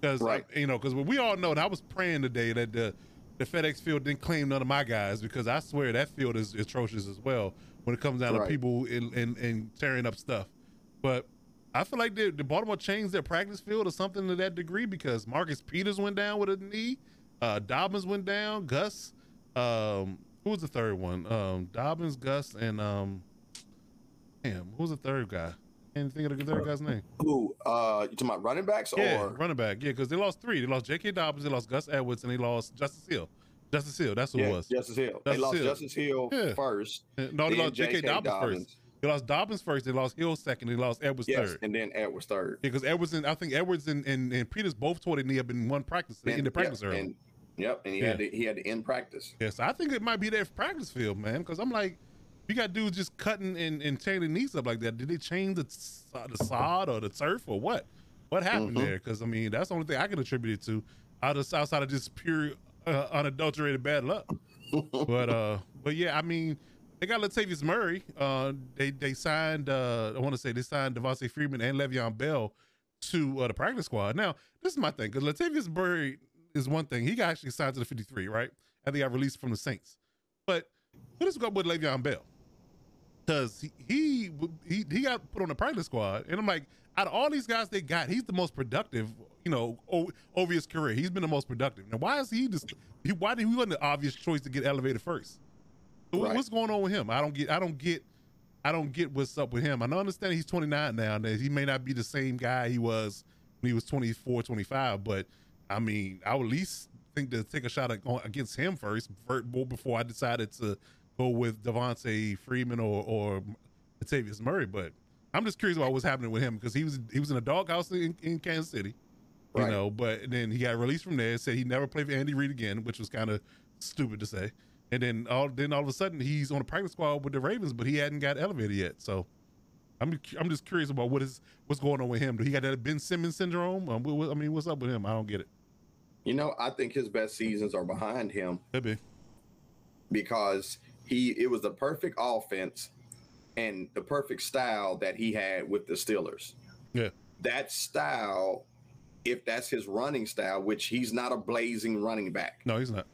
because right. you know because we all know, and I was praying today that the the FedEx Field didn't claim none of my guys, because I swear that field is atrocious as well when it comes down right. to people and in, in, in tearing up stuff. But I feel like the Baltimore changed their practice field or something to that degree, because Marcus Peters went down with a knee, uh, Dobbins went down, Gus. Um, who was the third one? Um, Dobbins, Gus, and um, damn, who was the third guy? I can't think of the third guy's name. Who? Uh, you talking about running backs yeah, or running back? Yeah, because they lost three. They lost J K Dobbins, they lost Gus Edwards, and they lost Justice Hill. Justice Hill, that's who yeah, it was. Justice Hill. Justice they lost Hill. Justice Hill yeah. first. No, they lost J K Dobbins, Dobbins first. They lost Dobbins first. They lost Hill second. They lost Edwards yes, third. And then Edwards third. Because yeah, Edwards and I think Edwards and, and, and Peters both tore their knee up in one practice and, in the practice yeah, early. And, Yep, and he yeah. had to, he had to end practice. Yes, I think it might be their practice field, man. Because I'm like, you got dudes just cutting and, and tearing their knees up like that. Did they change the uh, the sod or the turf or what? What happened mm-hmm. there? Because I mean, that's the only thing I can attribute it to, out of outside of just pure uh, unadulterated bad luck. but uh, but yeah, I mean, they got Latavius Murray. Uh, they they signed. Uh, I want to say they signed Devontae Freeman and Le'Veon Bell to uh, the practice squad. Now this is my thing, because Latavius Murray is one thing. He got actually signed to the fifty-three, right? I think I released from the Saints. But what is going with Le'Veon Bell? Because he, he he he got put on the practice squad, and I'm like, out of all these guys they got, he's the most productive. You know, o over his career, he's been the most productive. Now, why is he just? He, why did he wasn't the obvious choice to get elevated first? So right. What's going on with him? I don't get. I don't get. I don't get what's up with him. I don't understand. He's twenty-nine now, and he may not be the same guy he was when he was twenty-four, twenty-five, but I mean, I would at least think to take a shot at, against him first before I decided to go with Devontae Freeman or, or Latavius Murray. But I'm just curious about what's happening with him, because he was he was in a doghouse in, in Kansas City, you right. know. But then he got released from there, said he never played for Andy Reid again, which was kind of stupid to say. And then all then all of a sudden he's on a practice squad with the Ravens, but he hadn't got elevated yet. So I'm I'm just curious about what is what's going on with him. Do he got that Ben Simmons syndrome? Um, what, what, I mean, what's up with him? I don't get it. You know, I think his best seasons are behind him. Could be. Because he it was the perfect offense and the perfect style that he had with the Steelers. Yeah. That style, if that's his running style, which he's not a blazing running back. No, he's not.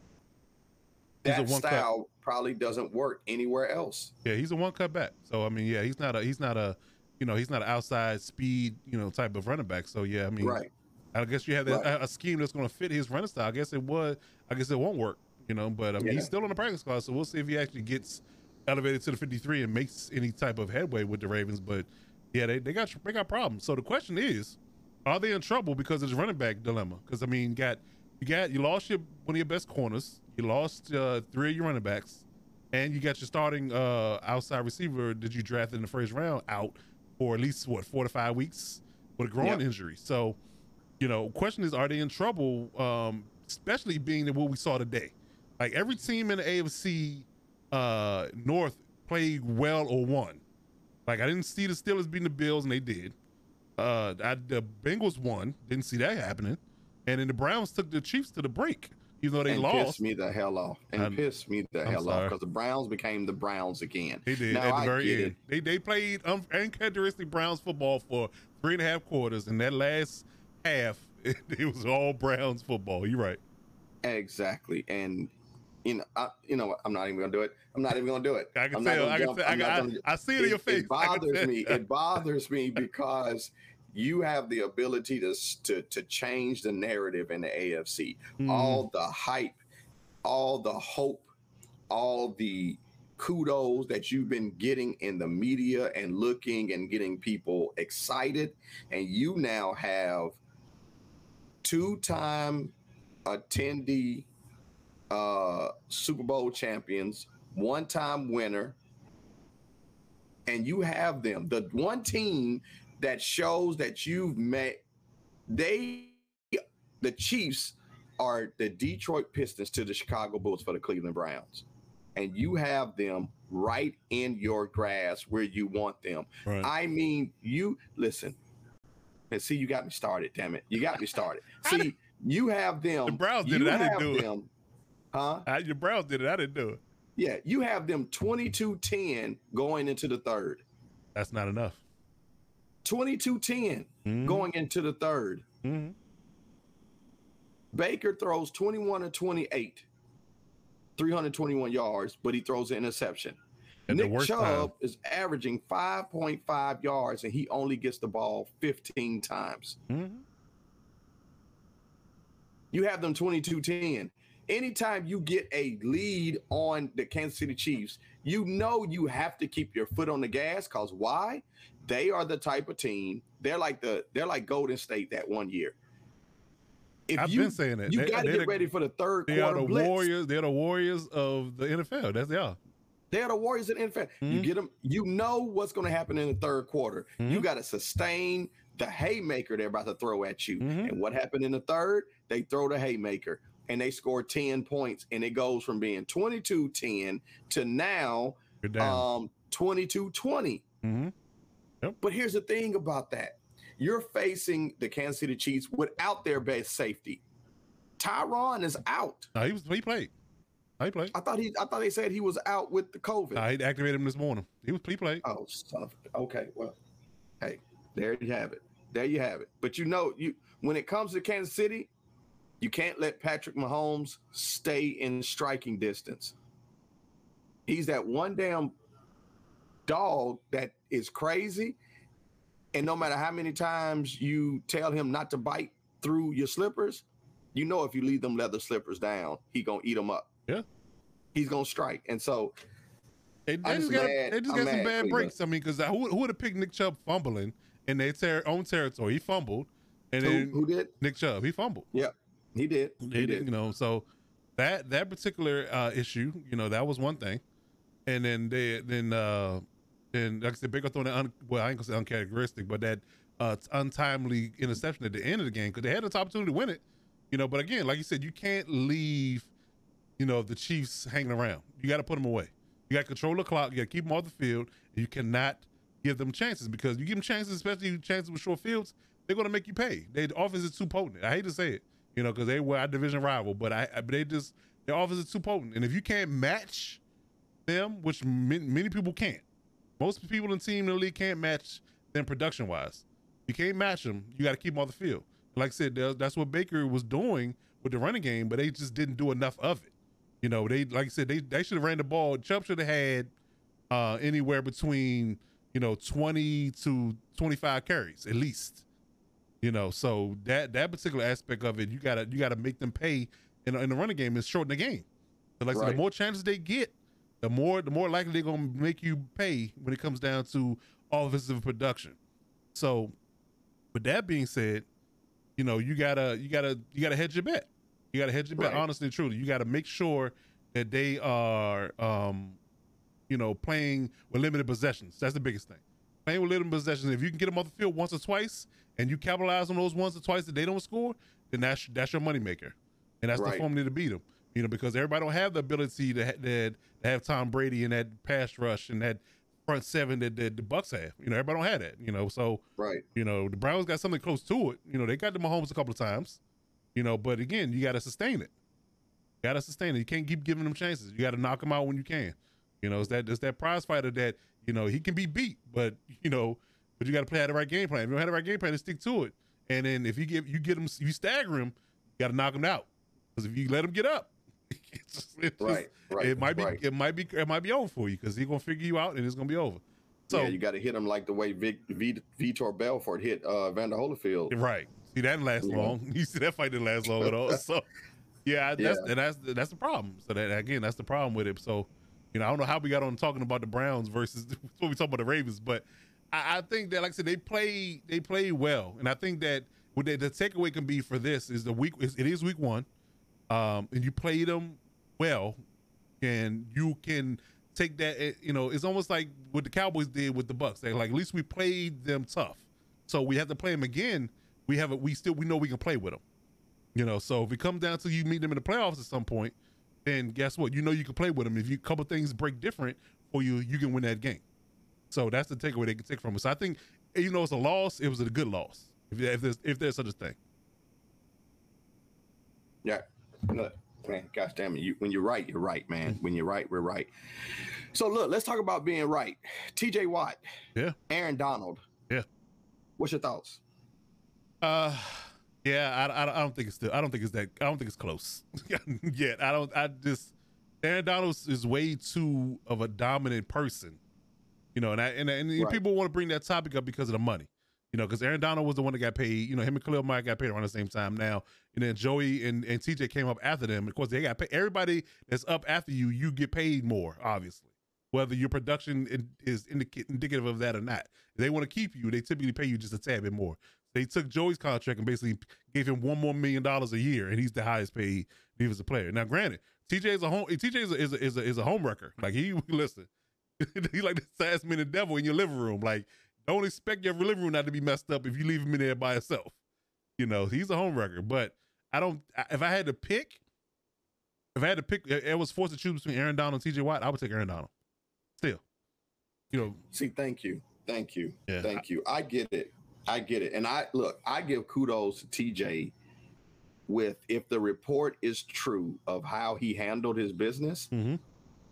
He's that style cut. Probably doesn't work anywhere else. Yeah, he's a one cut back. So I mean, yeah, he's not a he's not a you know, he's not an outside speed, you know, type of running back. So yeah, I mean right. I guess you have that, right. a scheme that's going to fit his running style. I guess it would. I guess it won't work, you know. But I mean, yeah. he's still on the practice squad, so we'll see if he actually gets elevated to the fifty-three and makes any type of headway with the Ravens. But yeah, they, they got they got problems. So the question is, are they in trouble because of this running back dilemma? Because I mean, got you got you lost your one of your best corners, you lost uh, three of your running backs, and you got your starting uh, outside receiver that you drafted in the first round out for at least what four to five weeks with a groin yep. injury. So. You know, question is, are they in trouble? Um, especially being that what we saw today, like every team in the A F C uh, North played well or won. Like I didn't see the Steelers beating the Bills, and they did. Uh, I, the Bengals won, didn't see that happening, and then the Browns took the Chiefs to the brink, even though they and lost. Pissed me the hell off, and I, pissed me the I'm hell sorry. off because the Browns became the Browns again. They did now, at the I very end. It. They they played un- uncharacteristic Browns football for three and a half quarters, and that last. half it, it was all Browns football. You're right, exactly. And you know, I, you know, I'm not even gonna do it. I'm not even gonna do it. I can tell. I, can tell I, gonna, I, I see it, it in your face. It bothers me. It bothers me because you have the ability to to to change the narrative in the A F C. Mm. All the hype, all the hope, all the kudos that you've been getting in the media and looking and getting people excited, and you now have. Two-time attendee uh, Super Bowl champions, one-time winner, and you have them. The one team that shows that you've met, they, the Chiefs, are the Detroit Pistons to the Chicago Bulls for the Cleveland Browns. And you have them right in your grasp where you want them. Right. I mean, you, listen, And see, you got me started, damn it. You got me started. See, you have them. The Browns did it. I didn't do them, it. Huh? I, your Browns did it. I didn't do it. Yeah, you have them twenty-two ten going into the third. That's not enough. twenty-two ten mm-hmm. going into the third. Mm-hmm. Baker throws twenty-one and twenty-eight, three hundred twenty-one yards, but he throws an interception. At Nick Chubb time. is averaging five point five yards, and he only gets the ball fifteen times. Mm-hmm. You have them twenty-two ten. Anytime you get a lead on the Kansas City Chiefs, you know you have to keep your foot on the gas, because why? They are the type of team. They're like the they're like Golden State that one year. If I've you, been saying that. You got to get the, ready for the third they quarter are the blitz. Warriors, they're the Warriors of the N F L. That's they are. They're the Warriors in fact. Mm-hmm. You get them. You know what's going to happen in the third quarter. Mm-hmm. You got to sustain the haymaker they're about to throw at you. Mm-hmm. And what happened in the third? They throw the haymaker and they score ten points. And it goes from being twenty-two ten to now um, twenty-two twenty. Mm-hmm. Yep. But here's the thing about that. You're facing the Kansas City Chiefs without their best safety. Tyrod is out. No, he was, he played. He played. I thought he. I thought they said he was out with the COVID. Nah, he activated him this morning. He was. He played. Oh, son of a, okay. Well, hey, there you have it. There you have it. But you know, you when it comes to Kansas City, you can't let Patrick Mahomes stay in striking distance. He's that one damn dog that is crazy, and no matter how many times you tell him not to bite through your slippers, you know if you leave them leather slippers down, he gonna eat them up. Yeah, he's gonna strike, and so they, they just got mad. they just got I'm some mad, bad breaks. I mean, because who, who would have picked Nick Chubb fumbling in their ter- own territory? He fumbled, and who, then who did Nick Chubb? He fumbled. Yeah, he did. He they, did. You know, so that that particular uh, issue, you know, that was one thing, and then they then uh, then like I said, Baker throwing that un- well, I ain't gonna say uncharacteristic, but that uh, untimely interception at the end of the game because they had an opportunity to win it, you know. But again, like you said, you can't leave. You know, the Chiefs hanging around. You got to put them away. You got to control the clock. You got to keep them off the field. And you cannot give them chances because you give them chances, especially chances with short fields, they're going to make you pay. Their offense is too potent. I hate to say it. you know, because they were our division rival. But I, but they just, their offense is too potent. And if you can't match them, which many, many people can't, most people in the team in the league can't match them production-wise. You can't match them. You got to keep them off the field. Like I said, that's what Baker was doing with the running game, but they just didn't do enough of it. You know, they, like I said, they, they should have ran the ball. Chubb should have had uh, anywhere between, you know, twenty to twenty-five carries at least. You know, so that that particular aspect of it, you gotta you gotta make them pay in, in the running game and shorten the game. So like right. so the more chances they get, the more the more likely they're gonna make you pay when it comes down to offensive production. So, with that being said, you know you gotta you gotta you gotta hedge your bet. You gotta hedge your right. bet honestly and truly. You gotta make sure that they are, um, you know, playing with limited possessions. That's the biggest thing. Playing with limited possessions. If you can get them off the field once or twice, and you capitalize on those once or twice that they don't score, then that's that's your moneymaker, and that's right. the formula to beat them. You know, because everybody don't have the ability to, ha to have Tom Brady and that pass rush and that front seven that, that the Bucks have. You know, everybody don't have that. You know, so right. You know, the Browns got something close to it. You know, they got to Mahomes a couple of times. You know, but again, you got to sustain it. Got to sustain it. You can't keep giving them chances. You got to knock them out when you can. You know, it's that it's that prize fighter that you know he can be beat, but you know. But you got to play out the right game plan. If you don't have the right game plan, then stick to it. And then if you give, you get them, you stagger him, you got to knock him out. Because if you let him get up, it's just, it's right, just, right, it might be, right. it might be, it might be over for you because he's gonna figure you out and it's gonna be over. So yeah, you got to hit him like the way Vic, v, Vitor Belfort hit uh, Vander Holyfield. Right. See that didn't last yeah. long. You see that fight didn't last long at all. So yeah, that's yeah. And that's that's the problem. So that again, that's the problem with it. So you know, I don't know how we got on talking about the Browns versus what we talking about the Ravens, but. I think that, like I said, they play they play well, and I think that what they, the takeaway can be for this is the week it is week one, um, and you play them well, and you can take that. You know, it's almost like what the Cowboys did with the Bucks. They like at least we played them tough, so we have to play them again. We have a, we still we know we can play with them, you know. So if it comes down to you meet them in the playoffs at some point, then guess what? You know you can play with them. If you couple things break different for you, you can win that game. So that's the takeaway they can take from us. So I think, even though it's a loss, it was a good loss, if, if, there's, if there's such a thing. Yeah. Look, man, gosh damn it. You, when you're right, you're right, man. When you're right, we're right. So, look, let's talk about being right. T J Watt. Yeah. Aaron Donald. Yeah. What's your thoughts? Uh, yeah, I, I, I don't think it's still, I don't think it's that, I don't think it's close yet. I don't, I just, Aaron Donald is way too of a dominant person. You know, and I, and, and right. people want to bring that topic up because of the money, you know, because Aaron Donald was the one that got paid. You know, him and Khalil Mack got paid around the same time now. And then Joey and, and T J came up after them. Of course, they got paid. Everybody that's up after you, you get paid more, obviously, whether your production is indic indicative of that or not. If they want to keep you, they typically pay you just a tad bit more. They took Joey's contract and basically gave him one more million dollars a year, and he's the highest paid league as a player. Now, granted, T J is a home, T J is a, is a, is a, is a home wrecker. Like, he, listen. He's like the Tasmanian and the devil in your living room. Like, don't expect your living room not to be messed up if you leave him in there by himself. You know, he's a homewrecker. But I don't. If I had to pick, if I had to pick, it was forced to choose between Aaron Donald and T J Watt. I would take Aaron Donald. Still, you know. See, thank you, thank you, yeah, thank I, you. I get it, I get it. And I look, I give kudos to T J. With if the report is true of how he handled his business. Mm-hmm.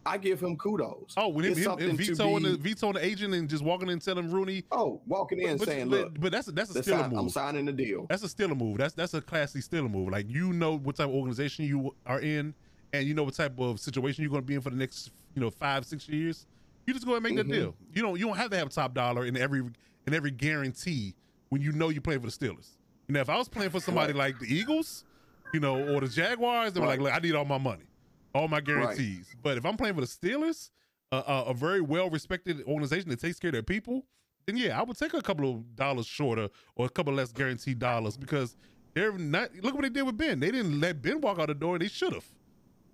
I give him kudos. Oh, when it's him, him vetoing be, the vetoing the agent and just walking in and telling Rooney. Oh, walking in but, saying, but, "Look, but that's a, that's a stealer sign, move. I'm signing the deal. That's a stealer move. That's that's a classy stealer move. Like, you know what type of organization you are in, and you know what type of situation you're going to be in for the next you know five six years. You just go ahead and make mm-hmm. that deal. You don't you don't have to have top dollar in every in every guarantee when you know you're playing for the Steelers. Now, if I was playing for somebody right. like the Eagles, you know, or the Jaguars, they were right. like, "Look, I need all my money." All my guarantees. Right. But if I'm playing for the Steelers, uh, uh, a very well-respected organization that takes care of their people, then yeah, I would take a couple of dollars shorter or a couple less guaranteed dollars because they're not. Look what they did with Ben. They didn't let Ben walk out the door. They should have.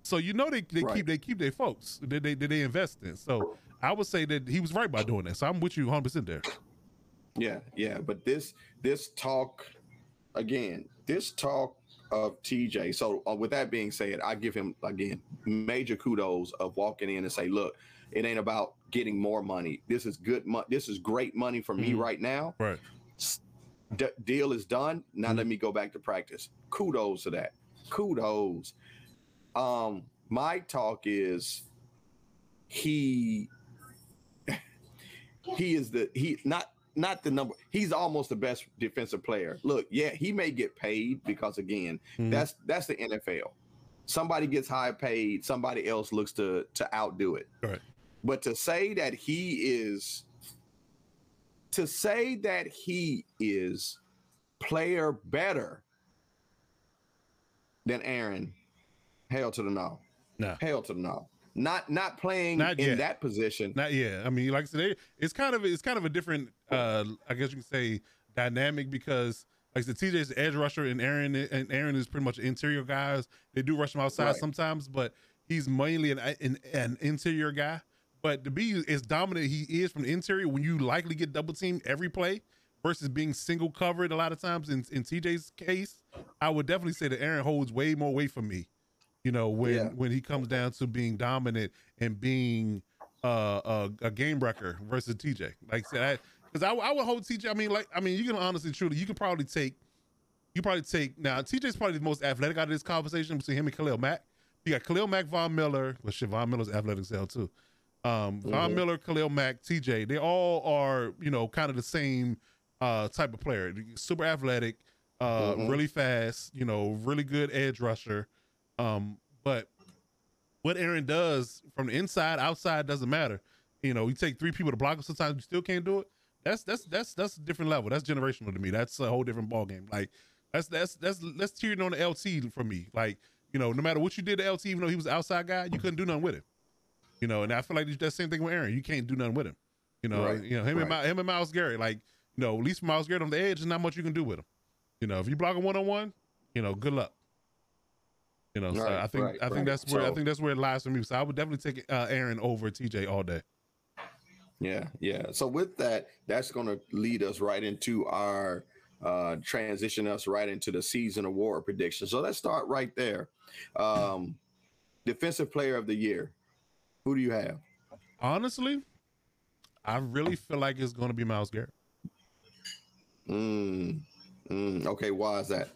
So you know they they right. keep they keep their folks that they, they they invest in. So I would say that he was right by doing that. So I'm with you one hundred percent there. Yeah, yeah. But this this talk again, this talk. Of T J. So uh, with that being said, I give him again major kudos of walking in and say, look, it ain't about getting more money. This is good money. This is great money for me mm-hmm. right now. Right. d- deal is done. Now mm-hmm. let me go back to practice. Kudos to that. Kudos. Um, my talk is he he is the he not not the number. He's almost the best defensive player. Look, yeah, he may get paid because again, mm-hmm. that's that's the N F L. Somebody gets high paid. Somebody else looks to to outdo it. Right. But to say that he is, to say that he is player better than Aaron, hell to the no. No. Hell to the no. Not not playing not in that position. Not yet. I mean, like I said, it's kind of it's kind of a different, uh, I guess you can say, dynamic because. Like the T J's the edge rusher and Aaron and Aaron is pretty much interior guys. They do rush him outside right. sometimes, but he's mainly an, an an interior guy. But to be as dominant he is from the interior, when you likely get double teamed every play versus being single covered a lot of times. In, in T J's case, I would definitely say that Aaron holds way more weight for me. You know, when yeah. when he comes down to being dominant and being uh, a, a game wrecker versus T J. Like I said, I. Because I, I would hold T J. I mean, like, I mean, you can honestly, truly, you could probably take, you probably take, now, T J's probably the most athletic out of this conversation between him and Khalil Mack. You got Khalil Mack, Von Miller. Well, shit, Von Miller's athletic as hell, too. Um, mm-hmm. Von Miller, Khalil Mack, T J. They all are, you know, kind of the same uh, type of player. Super athletic, uh, mm-hmm. really fast, you know, really good edge rusher. Um, but what Aaron does from the inside, outside, doesn't matter. You know, you take three people to block him. Sometimes you still can't do it. That's that's that's that's a different level. That's generational to me. That's a whole different ballgame. Like that's that's that's that's tearing on the L T for me. Like, you know, no matter what you did to L T, even though he was an outside guy, you couldn't do nothing with him. You know, and I feel like that's the same thing with Aaron. You can't do nothing with him. You know, right. you know him right. and My, him and Myles Garrett. Like, you know, at least Myles Garrett on the edge, there's not much you can do with him. You know, if you block a one on one, you know, good luck. You know, right, so I think right, I think right. that's where so, I think that's where it lies for me. So I would definitely take uh, Aaron over T J all day. Yeah, yeah. So with that, that's going to lead us right into our uh, transition us right into the season award prediction. So let's start right there. Um, defensive player of the year. Who do you have? Honestly, I really feel like it's going to be Myles Garrett. Mm, mm, okay, why is that?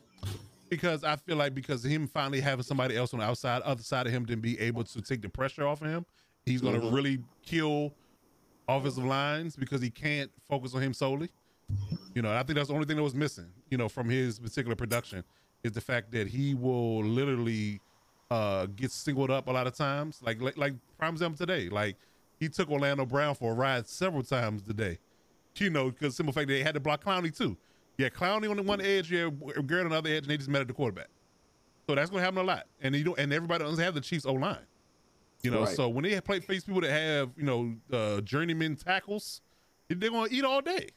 Because I feel like because of him finally having somebody else on the outside, other side of him to be able to take the pressure off of him, he's going to mm-hmm. really kill – offensive lines because he can't focus on him solely. You know, I think that's the only thing that was missing, you know, from his particular production is the fact that he will literally uh, get singled up a lot of times. Like, like, like prime example today, like he took Orlando Brown for a ride several times today, you know, because simple fact that they had to block Clowney too. Yeah, Clowney on the one edge, yeah, Garrett on the other edge, and they just met at the quarterback. So that's going to happen a lot. And you don't, and everybody doesn't have the Chiefs O-line. You know, right. so when they play face people that have, you know, uh, journeyman tackles, they're going to eat all day.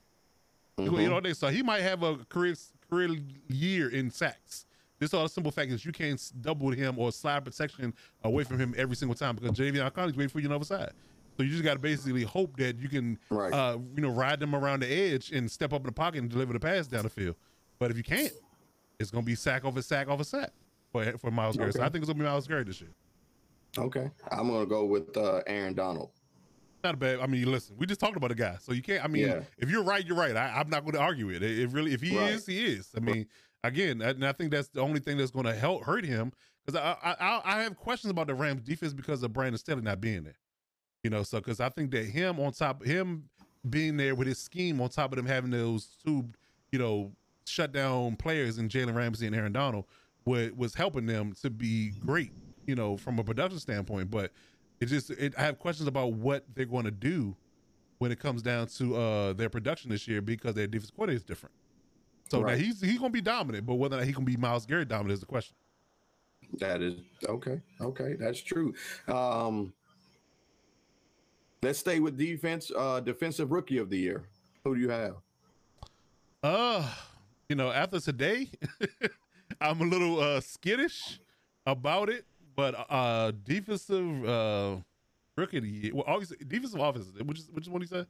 They're mm-hmm. going to eat all day. So he might have a career career year in sacks. This all the simple fact is you can't double him or slide protection away from him every single time because Javion Conley's waiting for you on the other side. So you just got to basically hope that you can, right. uh, you know, ride them around the edge and step up in the pocket and deliver the pass down the field. But if you can't, it's going to be sack over sack over sack for, for Myles Garrett. Okay. So I think it's going to be Myles Garrett this year. Okay, I'm gonna go with uh, Aaron Donald. Not bad. I mean, listen, we just talked about a guy, so you can't. I mean, yeah. if you're right, you're right. I, I'm not going to argue it. It, it really, if he right. is, he is. I mean, again, and I think that's the only thing that's going to help hurt him because I, I I have questions about the Rams defense because of Brandon Staley not being there. You know, so because I think that him on top, him being there with his scheme on top of them having those two, you know, shutdown players in Jalen Ramsey and Aaron Donald was was helping them to be great. You know, from a production standpoint, but it just it, I have questions about what they're going to do when it comes down to uh, their production this year because their defense coordinator is different. So right. now he's he's going to be dominant, but whether or not he can be Myles Garrett dominant is the question. That is okay. Okay, that's true. Um, let's stay with defense. Uh, defensive rookie of the year. Who do you have? Uh, you know, after today, I'm a little uh, skittish about it. But uh, defensive uh, rookie of the year, well, obviously defensive offense. Which is which is what he said?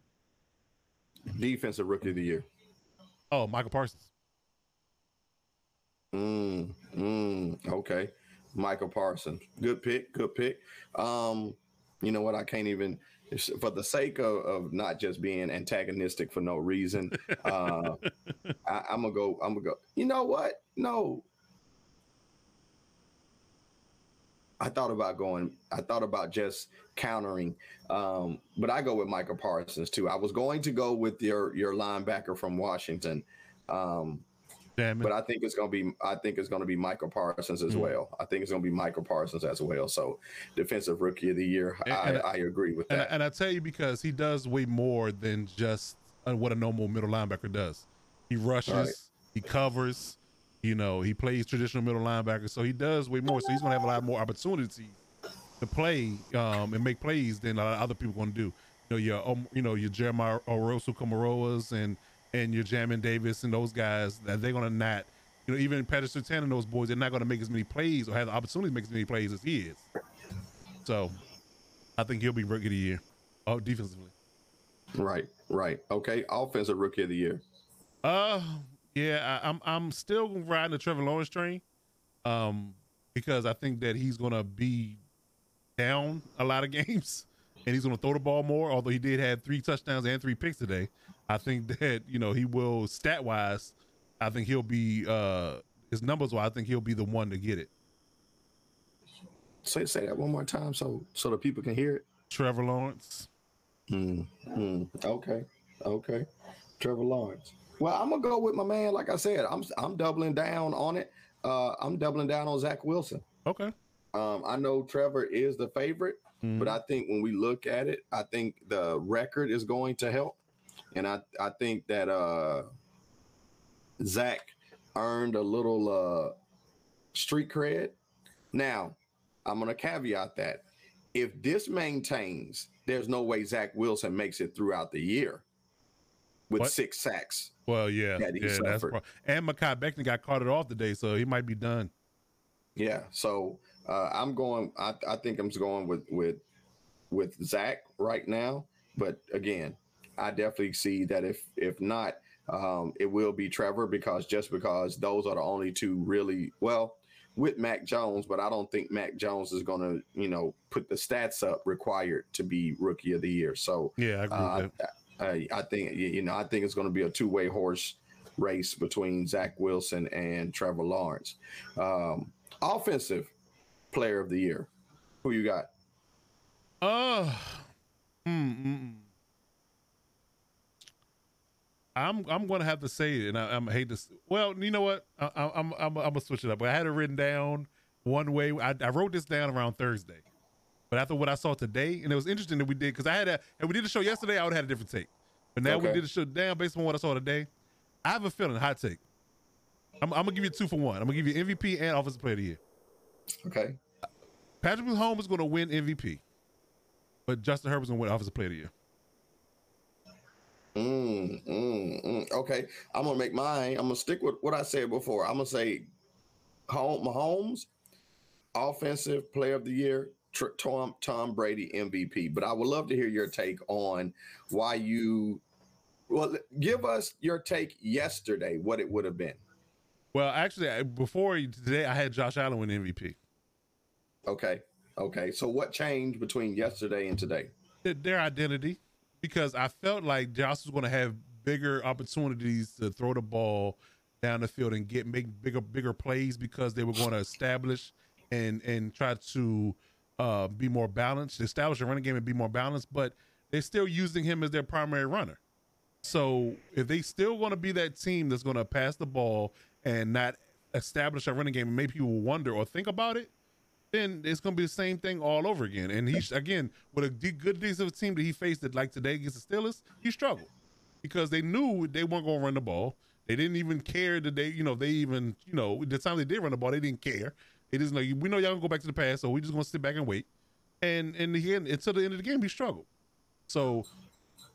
Defensive rookie of the year. Oh, Micah Parsons. Mm, mm, okay, Micah Parsons. Good pick. Good pick. Um, you know what? I can't even. for the sake of, of not just being antagonistic for no reason, uh, I, I'm gonna go. I'm gonna go. You know what? No, I thought about going. I thought about just countering, um, but I go with Micah Parsons too. I was going to go with your your linebacker from Washington, um, Damn it. but I think it's gonna be. I think it's gonna be Micah Parsons as mm. well. I think it's gonna be Micah Parsons as well. So, defensive rookie of the year. And, I, and, I agree with that. And I, and I tell you, because he does way more than just what a normal middle linebacker does. He rushes. Right. He covers. You know, he plays traditional middle linebacker, so he does way more. So he's going to have a lot more opportunity to play um, and make plays than a lot of other people going to do. You know, your um, you know your Jeremiah Orosu Kamaroas and and your Jamin Davis and those guys, that they're going to not, you know, even Patrick Surtain and those boys, they're not going to make as many plays or have the opportunity to make as many plays as he is. So I think he'll be rookie of the year, oh, defensively. Right, right, okay. Offensive rookie of the year. Uh. Yeah, I, I'm I'm still riding the Trevor Lawrence train, um, because I think that he's gonna be down a lot of games, and he's gonna throw the ball more. Although he did have three touchdowns and three picks today, I think that, you know, he will, stat wise, I think he'll be uh, his numbers wise, I think he'll be the one to get it. Say say that one more time, so so the people can hear it. Trevor Lawrence. Mm, mm, okay, okay, Trevor Lawrence. Well, I'm gonna go with my man. Like I said, I'm I'm doubling down on it. Uh, I'm doubling down on Zach Wilson. Okay. Um, I know Trevor is the favorite, mm. but I think when we look at it, I think the record is going to help, and I I think that uh, Zach earned a little uh, street cred. Now, I'm gonna caveat that if this maintains, there's no way Zach Wilson makes it throughout the year with what? six sacks. Well, yeah, that he yeah, that's right. And Mekhi Becton got carted off today, so he might be done. Yeah, so uh, I'm going. I, I think I'm going with with with Zach right now. But again, I definitely see that if if not, um, it will be Trevor, because just because those are the only two really, well, with Mac Jones, but I don't think Mac Jones is going to, you know, put the stats up required to be rookie of the year. So yeah, I agree uh, with that. Uh, I think, you know, I think it's going to be a two-way horse race between Zach Wilson and Trevor Lawrence. Um, offensive player of the year, who you got? Uh, mm-mm. I'm I'm going to have to say it, and I, I'm I hate this. Well, you know what? I, I, I'm I'm I'm gonna switch it up. I had it written down one way. I, I wrote this down around Thursday. But after what I saw today, and it was interesting that we did, because I had a, and we did a show yesterday, I would have had a different take. But now okay. we did a show down based on what I saw today. I have a feeling, hot take. I'm, I'm going to give you two for one. I'm going to give you M V P and Offensive Player of the Year. Okay. Patrick Mahomes is going to win M V P, but Justin Herbert's going to win Offensive Player of the Year. Mm, mm, mm. Okay. I'm going to make mine. I'm going to stick with what I said before. I'm going to say Mahomes, Offensive Player of the Year, Tom Tom Brady M V P. But I would love to hear your take on why you, well, give us your take yesterday, what it would have been. Well, actually, before today, I had Josh Allen win M V P. Okay. Okay. So what changed between yesterday and today? Their identity, because I felt like Josh was going to have bigger opportunities to throw the ball down the field and get make bigger, bigger plays, because they were going to establish and, and try to, Uh, be more balanced, establish a running game and be more balanced, but they're still using him as their primary runner. So if they still want to be that team that's going to pass the ball and not establish a running game and make people wonder or think about it, then it's going to be the same thing all over again. And he, again, with a d- good defensive team that he faced, that like today against the Steelers, he struggled because they knew they weren't going to run the ball. They didn't even care that they, you know, they even, you know, the time they did run the ball, they didn't care. It isn't like, we know y'all gonna go back to the past, so we just gonna sit back and wait. And and again, until the end of the game, he struggled. So,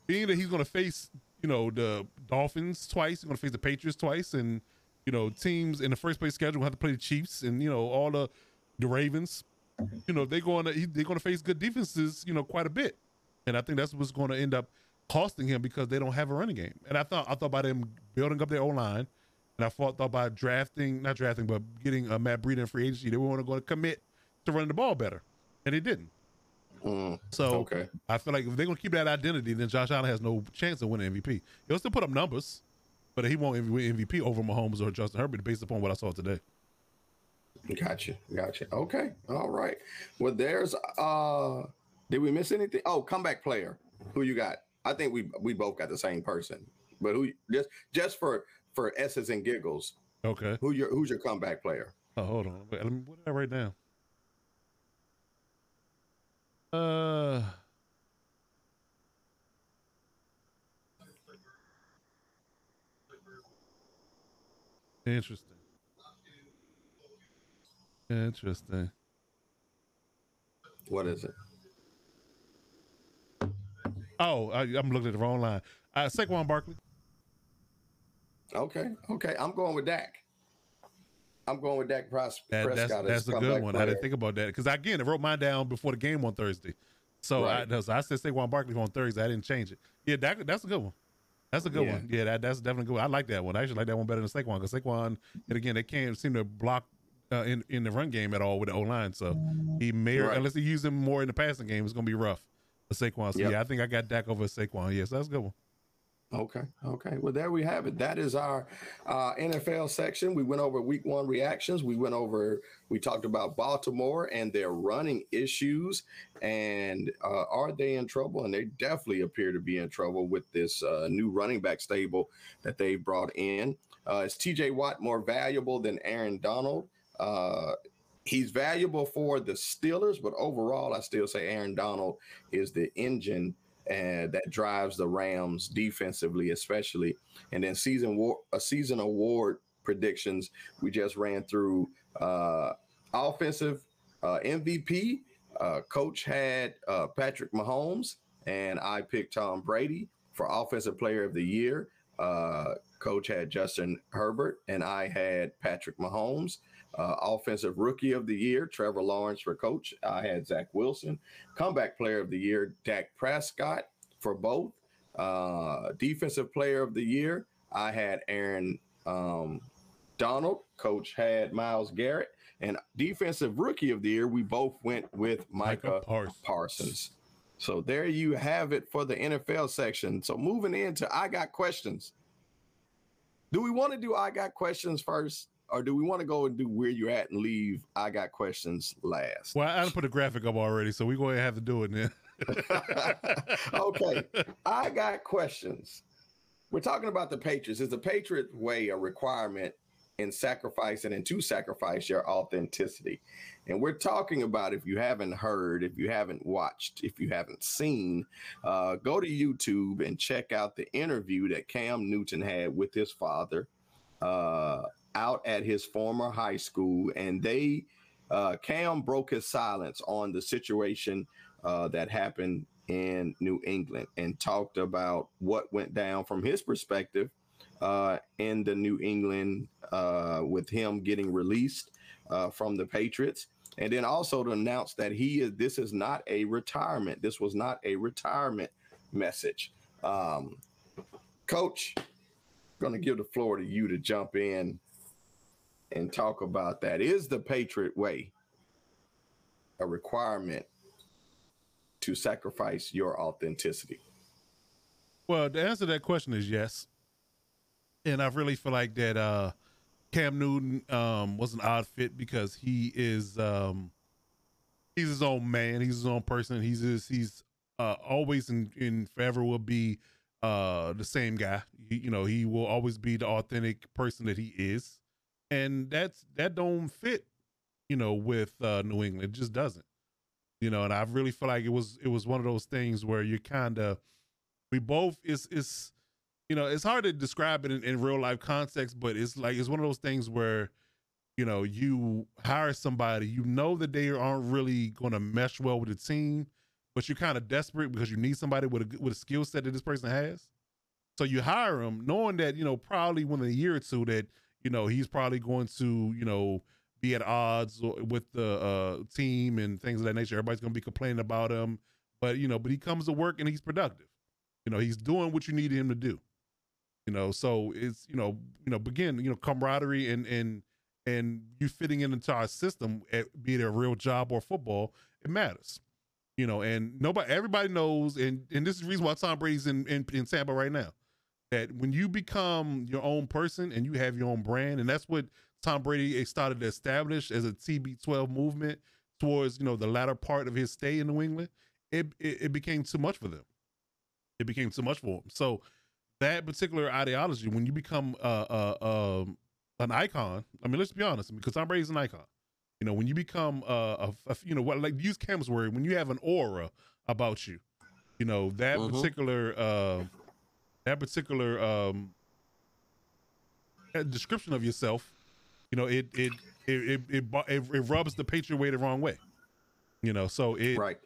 being that he's gonna face, you know, the Dolphins twice, he's gonna face the Patriots twice, and, you know, teams in the first place schedule have to play the Chiefs and, you know, all the the Ravens. You know, they're going to they're gonna face good defenses, you know, quite a bit. And I think that's what's gonna end up costing him, because they don't have a running game. And I thought I thought about him building up their O line. And I thought about drafting, not drafting, but getting uh, Matt Breida in free agency. They were going to commit to running the ball better, and they didn't. Mm, so okay. I feel like if they're gonna keep that identity, then Josh Allen has no chance of winning M V P. He'll still put up numbers, but he won't win M V P over Mahomes or Justin Herbert based upon what I saw today. Gotcha, gotcha. Okay, all right. Well, there's. uh Did we miss anything? Oh, comeback player. Who you got? I think we we both got the same person, but who just just for for S's and giggles. Okay. Who your who's your comeback player? Oh, hold on. Wait, let me, what did I write down? Uh, interesting. Interesting. What is it? Oh, I, I'm looking at the wrong line. Uh, Saquon Barkley. Okay, okay. I'm going with Dak. I'm going with Dak Prescott. That, that's that's a good one. Player. I didn't think about that because again, I wrote mine down before the game on Thursday, so right. I, so I said Saquon Barkley on Thursday. I didn't change it. Yeah, that, that's a good one. That's a good yeah. one. Yeah, that, that's definitely a good one. I like that one. I actually like that one better than Saquon because Saquon, and again, they can't seem to block uh, in in the run game at all with the O line. So he may, right. unless they use him more in the passing game, it's going to be rough. Saquon. So yep. yeah, I think I got Dak over Saquon. Yes, that's a good one. Okay. Okay. Well, there we have it. That is our uh, N F L section. We went over week one reactions. We went over, we talked about Baltimore and their running issues and uh, are they in trouble? And they definitely appear to be in trouble with this uh, new running back stable that they brought in. Uh, is T J Watt more valuable than Aaron Donald? Uh, He's valuable for the Steelers, but overall, I still say Aaron Donald is the engine uh, that drives the Rams defensively, especially. And then season war- uh, season award predictions, we just ran through uh, offensive uh, M V P. Uh, Coach had uh, Patrick Mahomes, and I picked Tom Brady for Offensive Player of the Year. Uh, Coach had Justin Herbert, and I had Patrick Mahomes. Uh, offensive Rookie of the Year, Trevor Lawrence for Coach. I had Zach Wilson. Comeback Player of the Year, Dak Prescott for both. Uh, defensive Player of the Year, I had Aaron um, Donald. Coach had Myles Garrett. And Defensive Rookie of the Year, we both went with Micah, Micah Parsons. Parsons. So there you have it for the N F L section. So moving into I Got Questions. Do we want to do I Got Questions first? Or do we want to go and do where you're at and leave I Got Questions last? Well, I put a graphic up already, so we're going to have to do it now. Okay. I Got Questions. We're talking about the Patriots. Is the Patriot way a requirement in sacrificing and to sacrifice your authenticity? And we're talking about, if you haven't heard, if you haven't watched, if you haven't seen, uh, go to YouTube and check out the interview that Cam Newton had with his father, uh, out at his former high school, and they uh, Cam broke his silence on the situation uh, that happened in New England and talked about what went down from his perspective uh, in the New England uh, with him getting released uh, from the Patriots. And then also to announce that he is, this is not a retirement. This was not a retirement message. Um, Coach, I'm going to give the floor to you to jump in and talk about that. Is the Patriot way a requirement to sacrifice your authenticity? Well, the answer to that question is yes. And I really feel like that uh, Cam Newton um, was an odd fit because he is um, he's his own man. He's his own person. He's his, he's uh, always and in, in forever will be uh, the same guy. He, you know, he will always be the authentic person that he is. And that's that don't fit, you know, with uh, New England. It just doesn't, you know. And I really feel like it was it was one of those things where you kind of we both it's it's you know it's hard to describe it in, in real life context, but it's like it's one of those things where you know you hire somebody, you know that they aren't really going to mesh well with the team, but you're kind of desperate because you need somebody with a with a skill set that this person has, so you hire him knowing that you know probably within a year or two that. You know, he's probably going to, you know, be at odds with the uh, team and things of that nature. Everybody's going to be complaining about him. But, you know, but he comes to work and he's productive. You know, he's doing what you need him to do. You know, so it's, you know, you know, again, you know, camaraderie and and and you fitting in into our system, at, be it a real job or football, it matters. You know, and nobody, everybody knows, and, and this is the reason why Tom Brady's in, in, in Tampa right now, that when you become your own person and you have your own brand, and that's what Tom Brady started to establish as a T B twelve movement towards, you know, the latter part of his stay in New England, it, it, it became too much for them. It became too much for them. So that particular ideology, when you become uh, uh, um, an icon, I mean, let's be honest, because Tom Brady's an icon. You know, when you become, uh, a, a, you know, what, like use Cam's word, when you have an aura about you, you know, that mm-hmm. particular, uh, that particular um, that description of yourself, you know, it it it it, it, it, it rubs the Patriot way the wrong way, you know. So it right.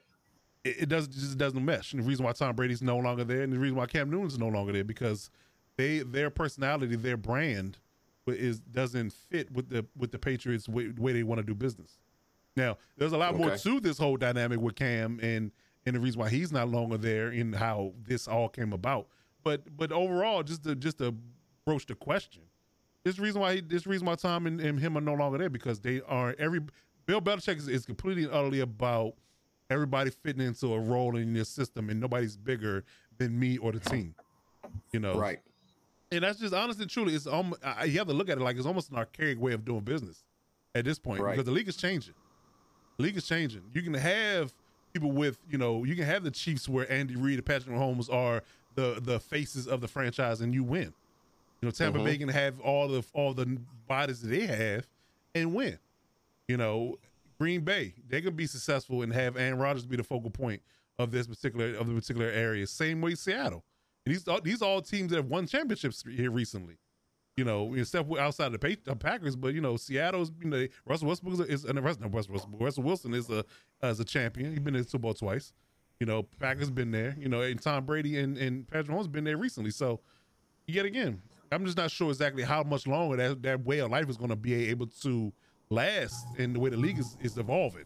it, it doesn't just doesn't mesh. And the reason why Tom Brady's no longer there, and the reason why Cam Newton's no longer there, because they their personality, their brand. Is doesn't fit with the with the Patriots way, way they want to do business. Now, there's a lot okay. more to this whole dynamic with Cam and and the reason why he's not longer there and how this all came about. But but overall, just to just to broach the question, this reason why he, this reason why Tom and, and him are no longer there, because they are every Bill Belichick is, is completely and utterly about everybody fitting into a role in your system and nobody's bigger than me or the team. You know, right. And that's just honestly, truly, it's um, I, you have to look at it like it's almost an archaic way of doing business at this point, right. because the league is changing. The league is changing. You can have people with, you know, you can have the Chiefs where Andy Reid and Patrick Mahomes are the the faces of the franchise, and you win. You know, Tampa mm-hmm. Bay can have all the all the bodies that they have and win. You know, Green Bay, they can be successful and have Aaron Rodgers be the focal point of this particular of the particular area. Same way Seattle. And these are, these are all teams that have won championships here recently, you know, except outside of the Packers. But, you know, Seattle's, you know, Russell Westbrook is and Russell, Russell, Russell Wilson is a as a champion. He's been in the Super Bowl twice. You know, Packers been there, you know, and Tom Brady and, and Patrick Mahomes been there recently. So, yet again, I'm just not sure exactly how much longer that, that way of life is going to be able to last in the way the league is, is evolving.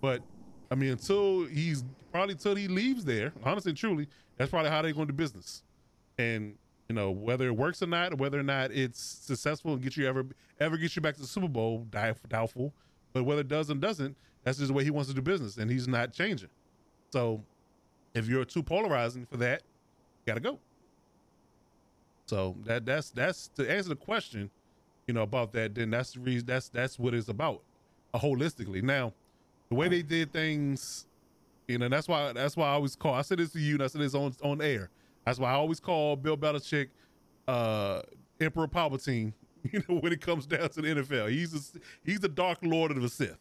But, I mean, until he's probably until he leaves there, honestly and truly, that's probably how they're going to do business. And, you know, whether it works or not, whether or not it's successful and get you ever, ever get you back to the Super Bowl, doubtful. But whether it does and doesn't, that's just the way he wants to do business, and he's not changing. So if you're too polarizing for that, you got to go. So that that's that's to answer the question, you know, about that, then that's the reason, that's that's what it's about uh, holistically. Now, the way they did things, you know, that's why that's why I always call. I said this to you, and I said this on on air. That's why I always call Bill Belichick uh, Emperor Palpatine. You know, when it comes down to the N F L, he's a, he's the Dark Lord of the Sith,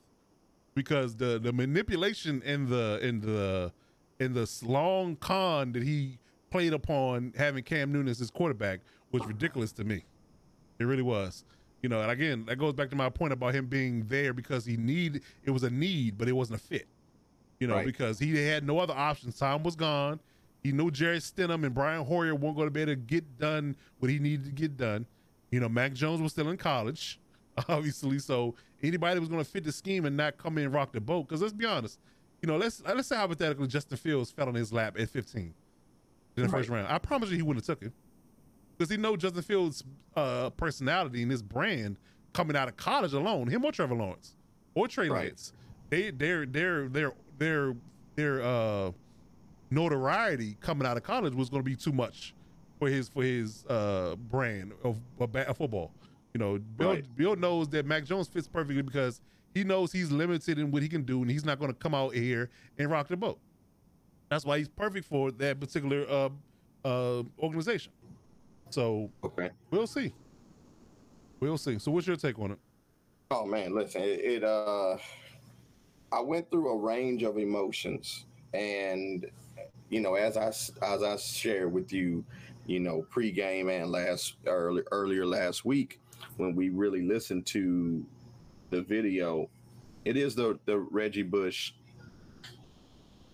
because the the manipulation and the in the in this long con that he played upon having Cam Newton as his quarterback was ridiculous to me. It really was. You know, and again, that goes back to my point about him being there because he need it was a need, but it wasn't a fit. You know, right. because he had no other options. Tom was gone. He knew Jerry Stenham and Brian Hoyer weren't going to be able to get done what he needed to get done. You know, Mac Jones was still in college, obviously. So anybody was going to fit the scheme and not come in and rock the boat. Because let's be honest, you know, let's let's say hypothetically Justin Fields fell on his lap at fifteen in the right. first round. I promise you, he wouldn't have took it. Because he know Justin Fields' uh, personality and his brand coming out of college alone, him or Trevor Lawrence or Trey right. Lance, they they're they're they're their their uh, notoriety coming out of college was going to be too much for his for his uh, brand of, of, of football. You know, Bill, right. Bill knows that Mac Jones fits perfectly because he knows he's limited in what he can do, and he's not going to come out here and rock the boat. That's why he's perfect for that particular uh, uh, organization. So okay. we'll see. We'll see. So what's your take on it? Oh, man, listen, it... it uh... I went through a range of emotions, and, you know, as I, as I shared with you, you know, pregame and last early, earlier last week, when we really listened to the video, it is the, the Reggie Bush,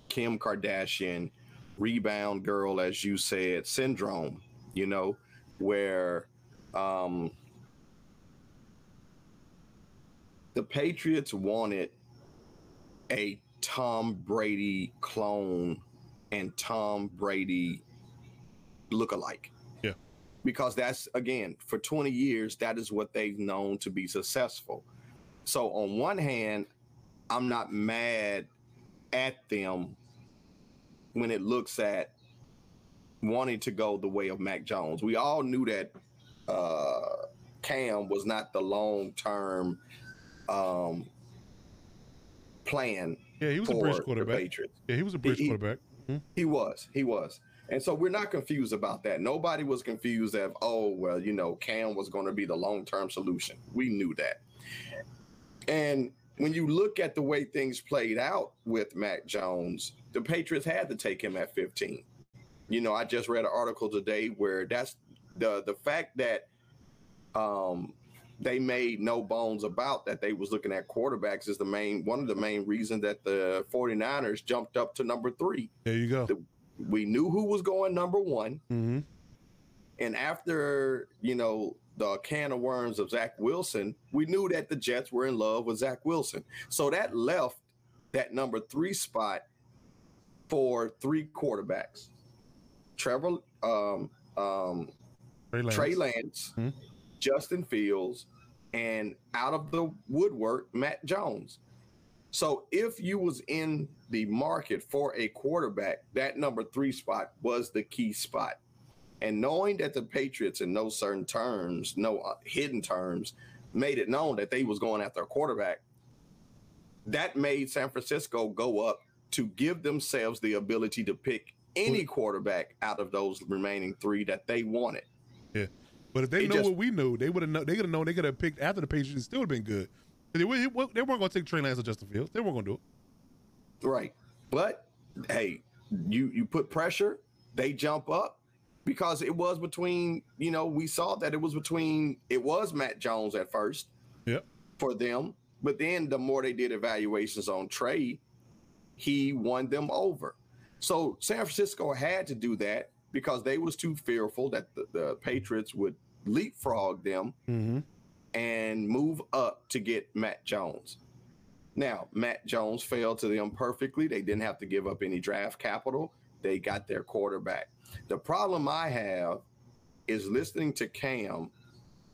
Kim Kardashian rebound girl, as you said, syndrome, you know, where, um, the Patriots wanted a Tom Brady clone and Tom Brady look-alike. Yeah. Because that's, again, for twenty years, that is what they've known to be successful. So on one hand, I'm not mad at them when it looks at wanting to go the way of Mac Jones. We all knew that uh, Cam was not the long-term um, plan. Yeah, he was for a bridge quarterback. The Patriots. Yeah, he was a bridge he, quarterback. Hmm? He was. He was. And so we're not confused about that. Nobody was confused of, oh, well, you know, Cam was going to be the long-term solution. We knew that. And when you look at the way things played out with Mac Jones, the Patriots had to take him at fifteen. You know, I just read an article today where that's the the fact that um, they made no bones about that they was looking at quarterbacks is the main one of the main reasons that the 49ers jumped up to number three. There you go. The, we knew who was going number one. Mm-hmm. And after, you know, the can of worms of Zach Wilson, we knew that the Jets were in love with Zach Wilson. So that left that number three spot for three quarterbacks. Trevor, um, um, Trey Lance, Trey Lance hmm? Justin Fields, and out of the woodwork, Mac Jones. So if you was in the market for a quarterback, that number three spot was the key spot. And knowing that the Patriots in no certain terms, no hidden terms, made it known that they was going after a quarterback, that made San Francisco go up to give themselves the ability to pick any quarterback out of those remaining three that they wanted. Yeah. But if they, they know just, what we knew, they would have known, they could have known they could have picked after the Patriots and still would have been good. They weren't going to take Trey Lance or Justin Fields. They weren't going to do it. Right. But, hey, you, you put pressure, they jump up. Because it was between, you know, we saw that it was between, it was Mac Jones at first, yep, for them. But then the more they did evaluations on Trey, he won them over. So San Francisco had to do that because they was too fearful that the, the Patriots would leapfrog them, mm-hmm, and move up to get Mac Jones. Now, Mac Jones fell to them perfectly. They didn't have to give up any draft capital. They got their quarterback. The problem I have is listening to Cam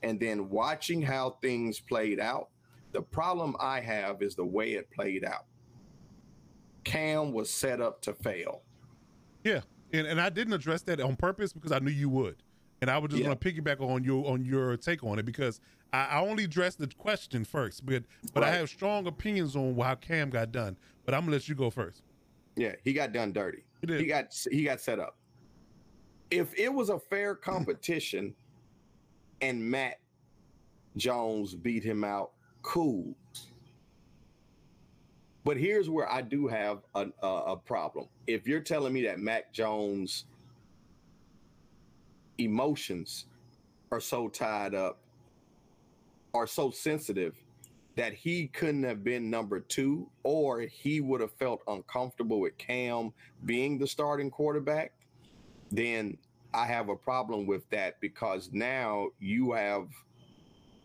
and then watching how things played out. The problem I have is the way it played out. Cam was set up to fail. Yeah, and, and I didn't address that on purpose because I knew you would. And I was just yeah. going to piggyback on your on your take on it because I, I only addressed the question first, but, but right. I have strong opinions on how Cam got done. But I'm going to let you go first. Yeah, he got done dirty. He did. He got, he got set up. If it was a fair competition and Mac Jones beat him out, cool. But here's where I do have a, a, a problem. If you're telling me that Mac Jones' emotions are so tied up, are so sensitive, that he couldn't have been number two or he would have felt uncomfortable with Cam being the starting quarterback, then I have a problem with that because now you have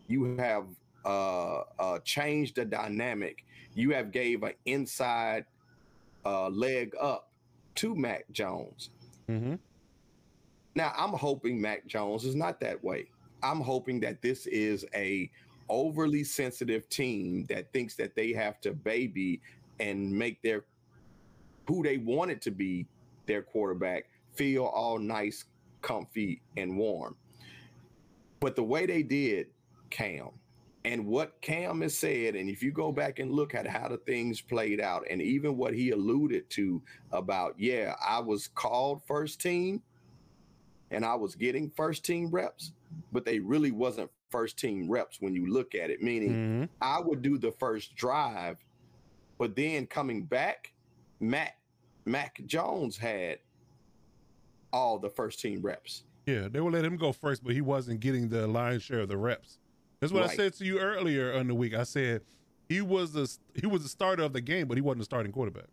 you have uh, uh, changed the dynamic. You have gave an inside uh, leg up to Mac Jones. Mm-hmm. Now, I'm hoping Mac Jones is not that way. I'm hoping that this is a overly sensitive team that thinks that they have to baby and make their who they wanted to be their quarterback feel all nice, comfy, and warm. But the way they did Cam and what Cam has said, and if you go back and look at how the things played out and even what he alluded to about, yeah, I was called first team and I was getting first team reps, but they really wasn't first team reps when you look at it, meaning mm-hmm. I would do the first drive, but then coming back, Mac, Mac Jones had all the first team reps. Yeah, they would let him go first, but he wasn't getting the lion's share of the reps. That's what right. I said to you earlier in the week. I said he was a he was the starter of the game, but he wasn't a starting quarterback.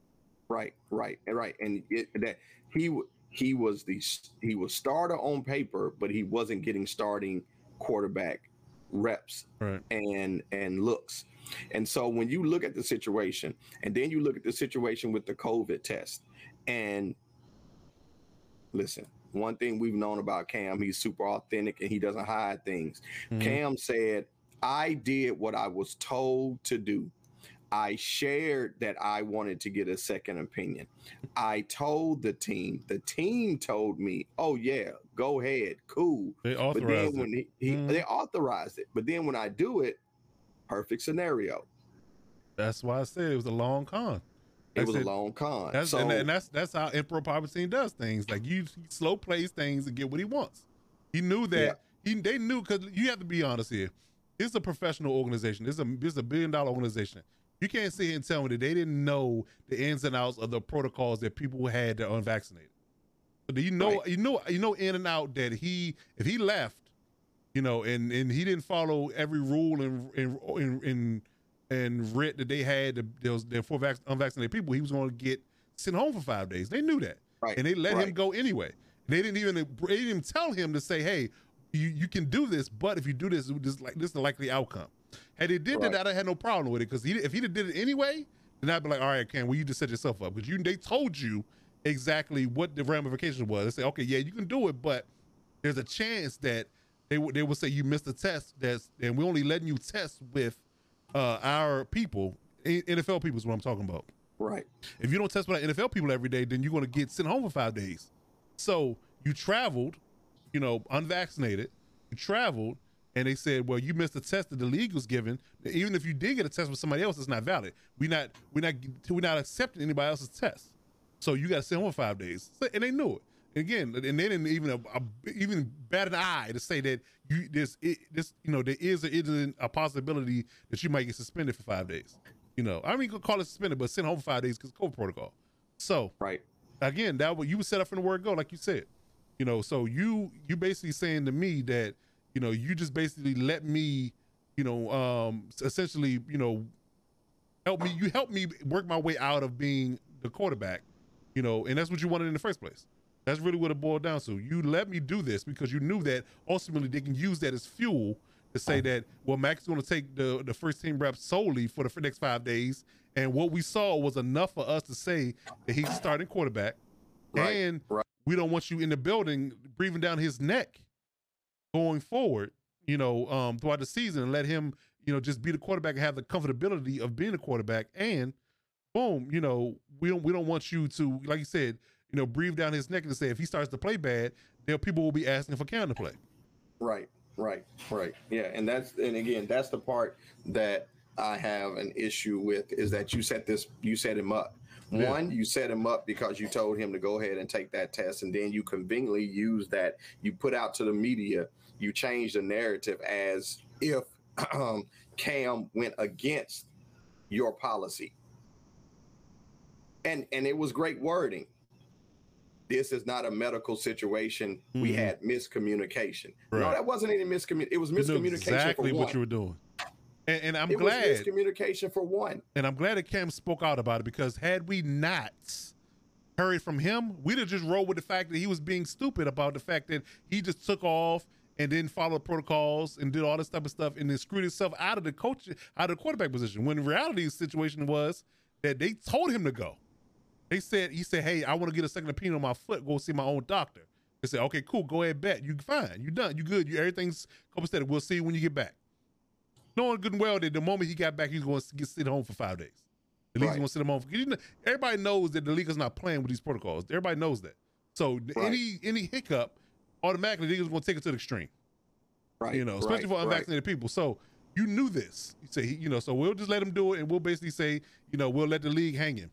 Right, right, right. And it, that he he was the he was starter on paper, but he wasn't getting starting quarterback reps right. and and looks. And so when you look at the situation, and then you look at the situation with the COVID test, and listen, one thing we've known about Cam, he's super authentic and he doesn't hide things. Mm-hmm. Cam said, I did what I was told to do. I shared that I wanted to get a second opinion. I told the team. The team told me, oh, yeah, go ahead. Cool. They authorized but then when it. He, he, mm. They authorized it. But then when I do it, perfect scenario. That's why I said it was a long con. That's it was it. a long con. That's, so, and, and that's that's how Emperor Palpatine does things. Like, you slow plays things and get what he wants. He knew that. Yeah. He, they knew, because you have to be honest here. It's a professional organization. It's a, it's a billion-dollar organization. You can't sit here and tell me that they didn't know the ins and outs of the protocols that people had that are unvaccinated. So you know, right. you know, you know, in and out that he, if he left, you know, and and he didn't follow every rule and and and and, and writ that they had to, those their for unvaccinated people, he was going to get sent home for five days. They knew that, right. and they let right. him go anyway. They didn't even they didn't even tell him to say, hey, you you can do this, but if you do this, this like this is the likely outcome. Had they did right. that, I had no problem with it, because he, if he did it anyway, then I'd be like, all right, Cam, well, you just set yourself up. Because you, they told you exactly what the ramifications was. They say, okay, yeah, you can do it, but there's a chance that they, they will say you missed a test, that's, and we're only letting you test with uh, our people. N F L people is what I'm talking about. Right. If you don't test with our N F L people every day, then you're going to get sent home for five days. So you traveled, you know, unvaccinated, you traveled, and they said, well, you missed the test that the league was given. Even if you did get a test with somebody else, it's not valid. We're not, we're not, we're not accepting anybody else's test. So you got to sit home five days. And they knew it. Again, and they didn't even a, a, even bat an eye to say that you this this you know there is a, is a possibility that you might get suspended for five days. You know, I mean, call it suspended, but sent home for five days because COVID protocol. So right again, that what you were set up from the word go, like you said. You know, so you you basically saying to me that, you know, you just basically let me, you know, um, essentially, you know, help me. You help me work my way out of being the quarterback, you know, and that's what you wanted in the first place. That's really what it boiled down to. You let me do this because you knew that ultimately they can use that as fuel to say that, well, Mac's going to take the, the first team reps solely for the for next five days. And what we saw was enough for us to say that he's starting quarterback. Right, and right. we don't want you in the building breathing down his neck going forward, you know, um, throughout the season, and let him, you know, just be the quarterback and have the comfortability of being a quarterback. And boom, you know, we don't we don't want you to, like you said, you know, breathe down his neck and say if he starts to play bad, then people will be asking for Cam to play. Right, right, right. Yeah, and that's and again, that's the part that I have an issue with, is that you set this, you set him up. Yeah. One, you set him up because you told him to go ahead and take that test, and then you conveniently use that. You put out to the media, you change the narrative as if um, Cam went against your policy. And and it was great wording. This is not a medical situation. Mm-hmm. We had miscommunication. Right. No, that wasn't any miscommunication. It was miscommunication. You knew exactly for one. What you were doing. And, and I'm it glad was miscommunication for one. And I'm glad that Cam spoke out about it, because had we not heard from him, we'd have just rolled with the fact that he was being stupid about the fact that he just took off and didn't follow protocols and did all this type of stuff and then screwed himself out of the coach, out of the quarterback position. When in reality, the situation was that they told him to go. They said, he said, hey, I want to get a second opinion on my foot. Go see my own doctor. They said, okay, cool. Go ahead, bet. You fine. You done. You good. You everything's copacetic. We'll see you when you get back. Knowing good and well that the moment he got back, he's going to get sit home for five days. The league's right. going to sit him home. For, you know, everybody knows that the league is not playing with these protocols. Everybody knows that. So right. any any hiccup, automatically the league is going to take it to the extreme. Right. You know, especially right. for unvaccinated right. people. So you knew this. You say, you know, so we'll just let him do it, and we'll basically say, you know, we'll let the league hang him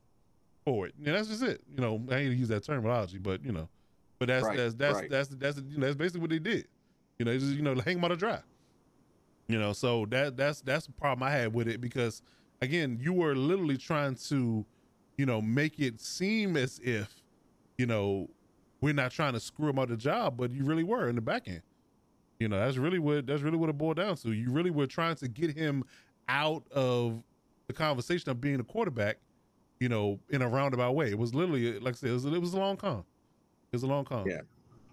for it. And that's just it. You know, I hate to use that terminology, but you know, but that's right. that's that's right. that's that's, that's, you know, that's basically what they did. You know, just, you know, hang him out to dry. You know, so that that's that's the problem I had with it, because again, you were literally trying to, you know, make it seem as if, you know, we're not trying to screw him out of the job, but you really were in the back end. You know, that's really what that's really what it boiled down to. You really were trying to get him out of the conversation of being a quarterback, you know, in a roundabout way. It was literally, like I said, it was, it was a long con. It was a long con. Yeah,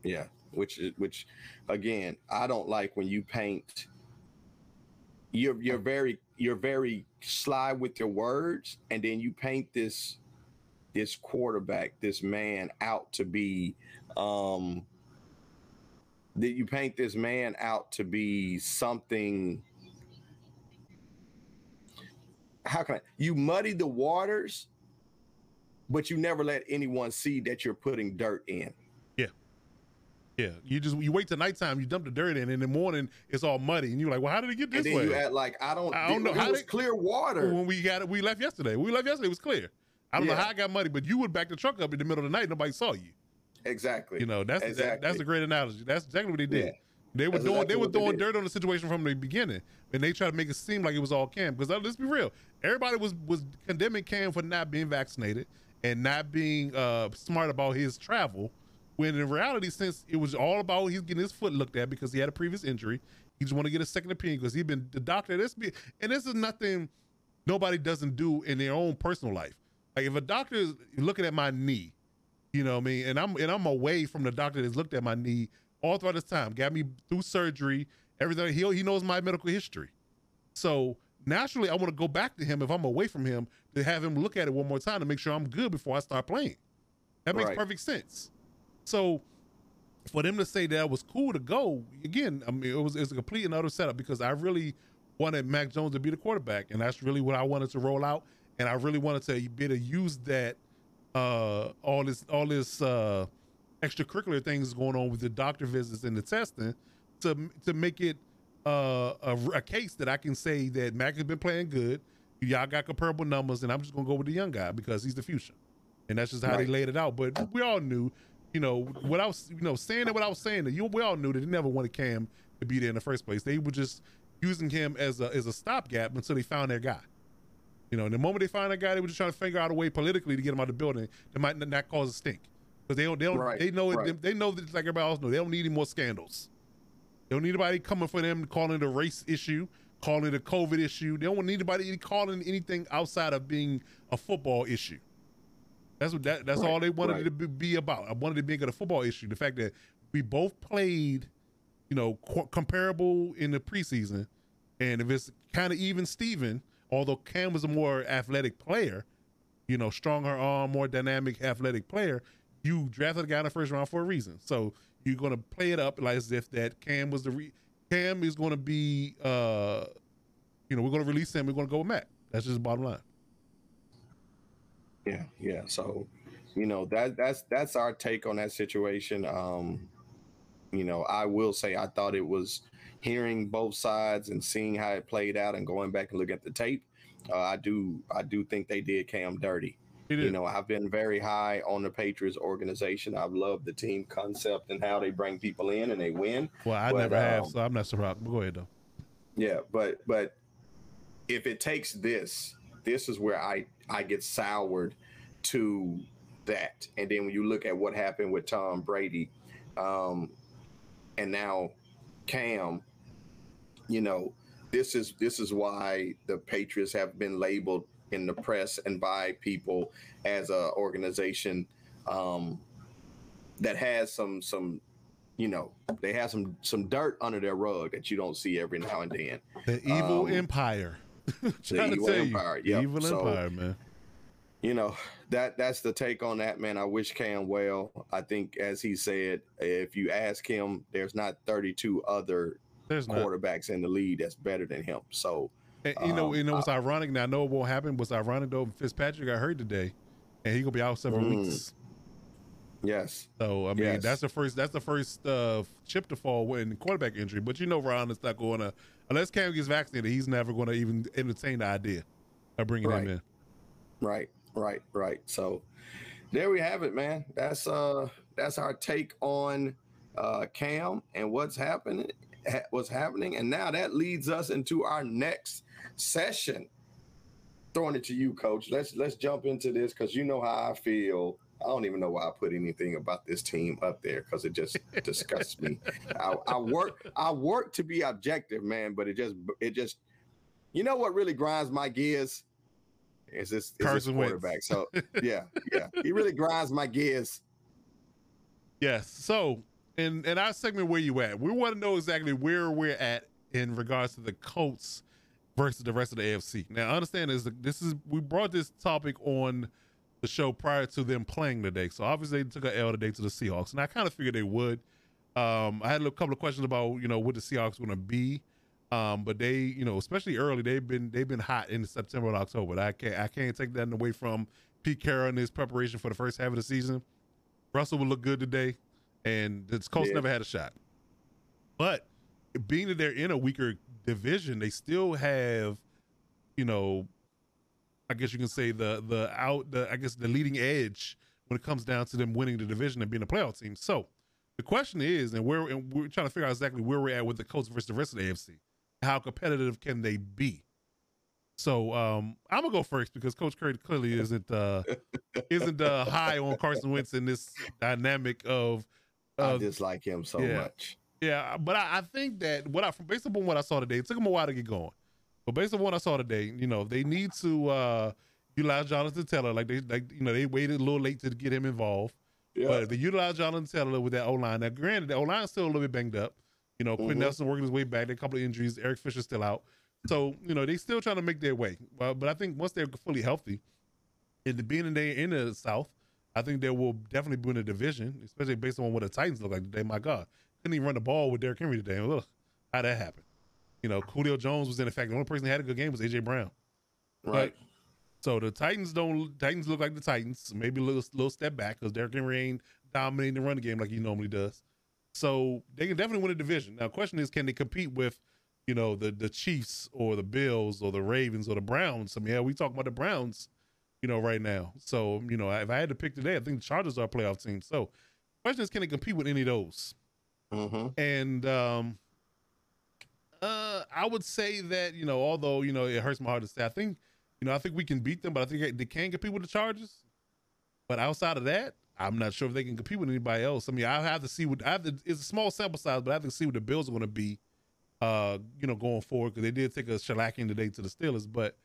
yeah. Which which, again, I don't like when you paint. You're you're very you're very sly with your words, and then you paint this this quarterback, this man out to be um, that you paint this man out to be something. how can I, you muddy the waters, but you never let anyone see that you're putting dirt in. Yeah. Yeah. You just, you wait till nighttime, you dump the dirt in, and in the morning it's all muddy. And you're like, well, how did it get this way? And then way? You act like, I don't, I don't know. It was clear water. When we got it, we left yesterday. We left yesterday, it was clear. I don't yeah. know how I got muddy, but you would back the truck up in the middle of the night. Nobody saw you. Exactly. You know, that's exactly. that, that's a great analogy. That's exactly what they did. Yeah. They were that's doing, exactly they were throwing they dirt on the situation from the beginning, and they tried to make it seem like it was all Cam. Because let's be real, everybody was was condemning Cam for not being vaccinated and not being uh, smart about his travel. When in reality, since it was all about he's getting his foot looked at because he had a previous injury, he just wanted to get a second opinion because he'd been the doctor. This be, and this is nothing nobody doesn't do in their own personal life. Like if a doctor is looking at my knee, you know what I mean, and I'm and I'm away from the doctor that's looked at my knee all throughout this time, got me through surgery, everything. He he knows my medical history, so naturally I want to go back to him if I'm away from him to have him look at it one more time to make sure I'm good before I start playing. That makes right. perfect sense. So for them to say that it was cool to go again, I mean, it was it's a complete and utter setup because I really wanted Mac Jones to be the quarterback, and that's really what I wanted to roll out, and I really wanted to be able to use that uh, all this all this. Uh, extracurricular things going on with the doctor visits and the testing to to make it uh, a, a case that I can say that Mac has been playing good. Y'all got comparable numbers, and I'm just gonna go with the young guy because he's the future, and that's just how right. they laid it out. But we all knew, you know, what I was, you know, saying that without saying that, you we all knew that they never wanted Cam to be there in the first place. They were just using him as a as a stopgap until they found their guy. You know, and the moment they found that guy, they were just trying to figure out a way politically to get him out of the building that might not cause a stink. Because they don't, they don't, right, they know, right. they, they know that like everybody else knows, they don't need any more scandals. They don't need anybody coming for them, calling it a race issue, calling it a COVID issue. They don't need anybody calling anything outside of being a football issue. That's what that, that's right, all they wanted right. it to be, be about. I wanted it to be a football issue. The fact that we both played, you know, co comparable in the preseason, and if it's kind of even Steven, although Cam was a more athletic player, you know, stronger arm, more dynamic, athletic player. You drafted a guy in the first round for a reason, so you're gonna play it up like as if that Cam was the re Cam is gonna be, uh, you know, we're gonna release him. We're gonna go with Matt. That's just the bottom line. Yeah, yeah. So, you know, that that's that's our take on that situation. Um, you know, I will say I thought it was hearing both sides and seeing how it played out and going back and looking at the tape. Uh, I do I do think they did Cam dirty. You know, I've been very high on the Patriots organization. I've loved the team concept and how they bring people in and they win. Well, I but, never have, um, so I'm not surprised. Go ahead, though. Yeah, but but if it takes this, this is where I, I get soured to that. And then when you look at what happened with Tom Brady um, and now Cam, you know, this is this is why the Patriots have been labeled in the press and by people as a organization um, that has some, some, you know, they have some, some dirt under their rug that you don't see every now and then. The evil um, empire. The evil empire. Yep. Evil so, empire, man. You know, that, that's the take on that, man. I wish Cam well. I think, as he said, if you ask him, there's not thirty-two other there's quarterbacks not. in the league that's better than him. So, And, you know, you know what's ironic, and I know it won't happen, what's ironic, though, Fitzpatrick got hurt today, and he's going to be out several mm. weeks. Yes. So, I mean, yes. that's the first that's the first uh, chip to fall when quarterback injury. But you know Ron is not going to, unless Cam gets vaccinated, he's never going to even entertain the idea of bringing right. him in. Right, right, right. So, there we have it, man. That's, uh, that's our take on uh, Cam and what's happening. What's happening. And now that leads us into our next session. Throwing it to you, Coach. Let's let's jump into this because you know how I feel. I don't even know why I put anything about this team up there because it just disgusts me. I, I work I work to be objective, man, but it just it just you know what really grinds my gears is this, is Carson this quarterback. Wentz. So yeah, yeah, he really grinds my gears. Yes. So. And and our segment, where you at? We want to know exactly where we're at in regards to the Colts versus the rest of the A F C. Now, I understand this. This is we brought this topic on the show prior to them playing today. So obviously they took an L today to the Seahawks, and I kind of figured they would. Um, I had a couple of questions about you know what the Seahawks were going to be Um, but they, you know, especially early, they've been they've been hot in September and October. I can't I can't take that away from Pete Carroll and his preparation for the first half of the season. Russell will look good today, and the Colts yeah. never had a shot. But being that they're in a weaker division, they still have, you know, I guess you can say the the out the I guess the leading edge when it comes down to them winning the division and being a playoff team. So the question is, and we're and we're trying to figure out exactly where we're at with the Colts versus the rest of the A F C. How competitive can they be? So um, I'm gonna go first because Coach Curry clearly isn't uh, isn't uh, high on Carson Wentz in this dynamic of. Uh, I dislike him so yeah, much. Yeah, but I, I think that what I based upon what I saw today, it took him a while to get going. But based on what I saw today, you know, they need to uh, utilize Jonathan Taylor. Like they, like you know, they waited a little late to get him involved. Yeah. But if they utilize Jonathan Taylor with that O line. Now, granted, the O line's still a little bit banged up. You know, Quentin mm-hmm. Nelson working his way back. There are a couple of injuries. Eric Fisher's still out. So, you know, they still trying to make their way. Uh, but I think once they're fully healthy, and being in the, in the South, I think they will definitely be in the division, especially based on what the Titans look like today. My God, couldn't even run the ball with Derrick Henry today. And look how that happened. You know, Julio Jones was in effect. The only person that had a good game was A J Brown. Right. But, so the Titans don't Titans look like the Titans. Maybe a little, little step back because Derrick Henry ain't dominating the running game like he normally does. So they can definitely win a division. Now, the question is, can they compete with, you know, the the Chiefs or the Bills or the Ravens or the Browns? I mean, yeah, we talking about the Browns, you know, right now. So, you know, if I had to pick today, I think the Chargers are a playoff team. So the question is, can they compete with any of those? Mm-hmm. And um, uh, I would say that, you know, although, you know, it hurts my heart to say, I think, you know, I think we can beat them, but I think they can compete with the Chargers. But outside of that, I'm not sure if they can compete with anybody else. I mean, I have to see what I have to, it's a small sample size, but I have to see what the Bills are going to be, uh, you know, going forward because they did take a shellacking today to the Steelers. But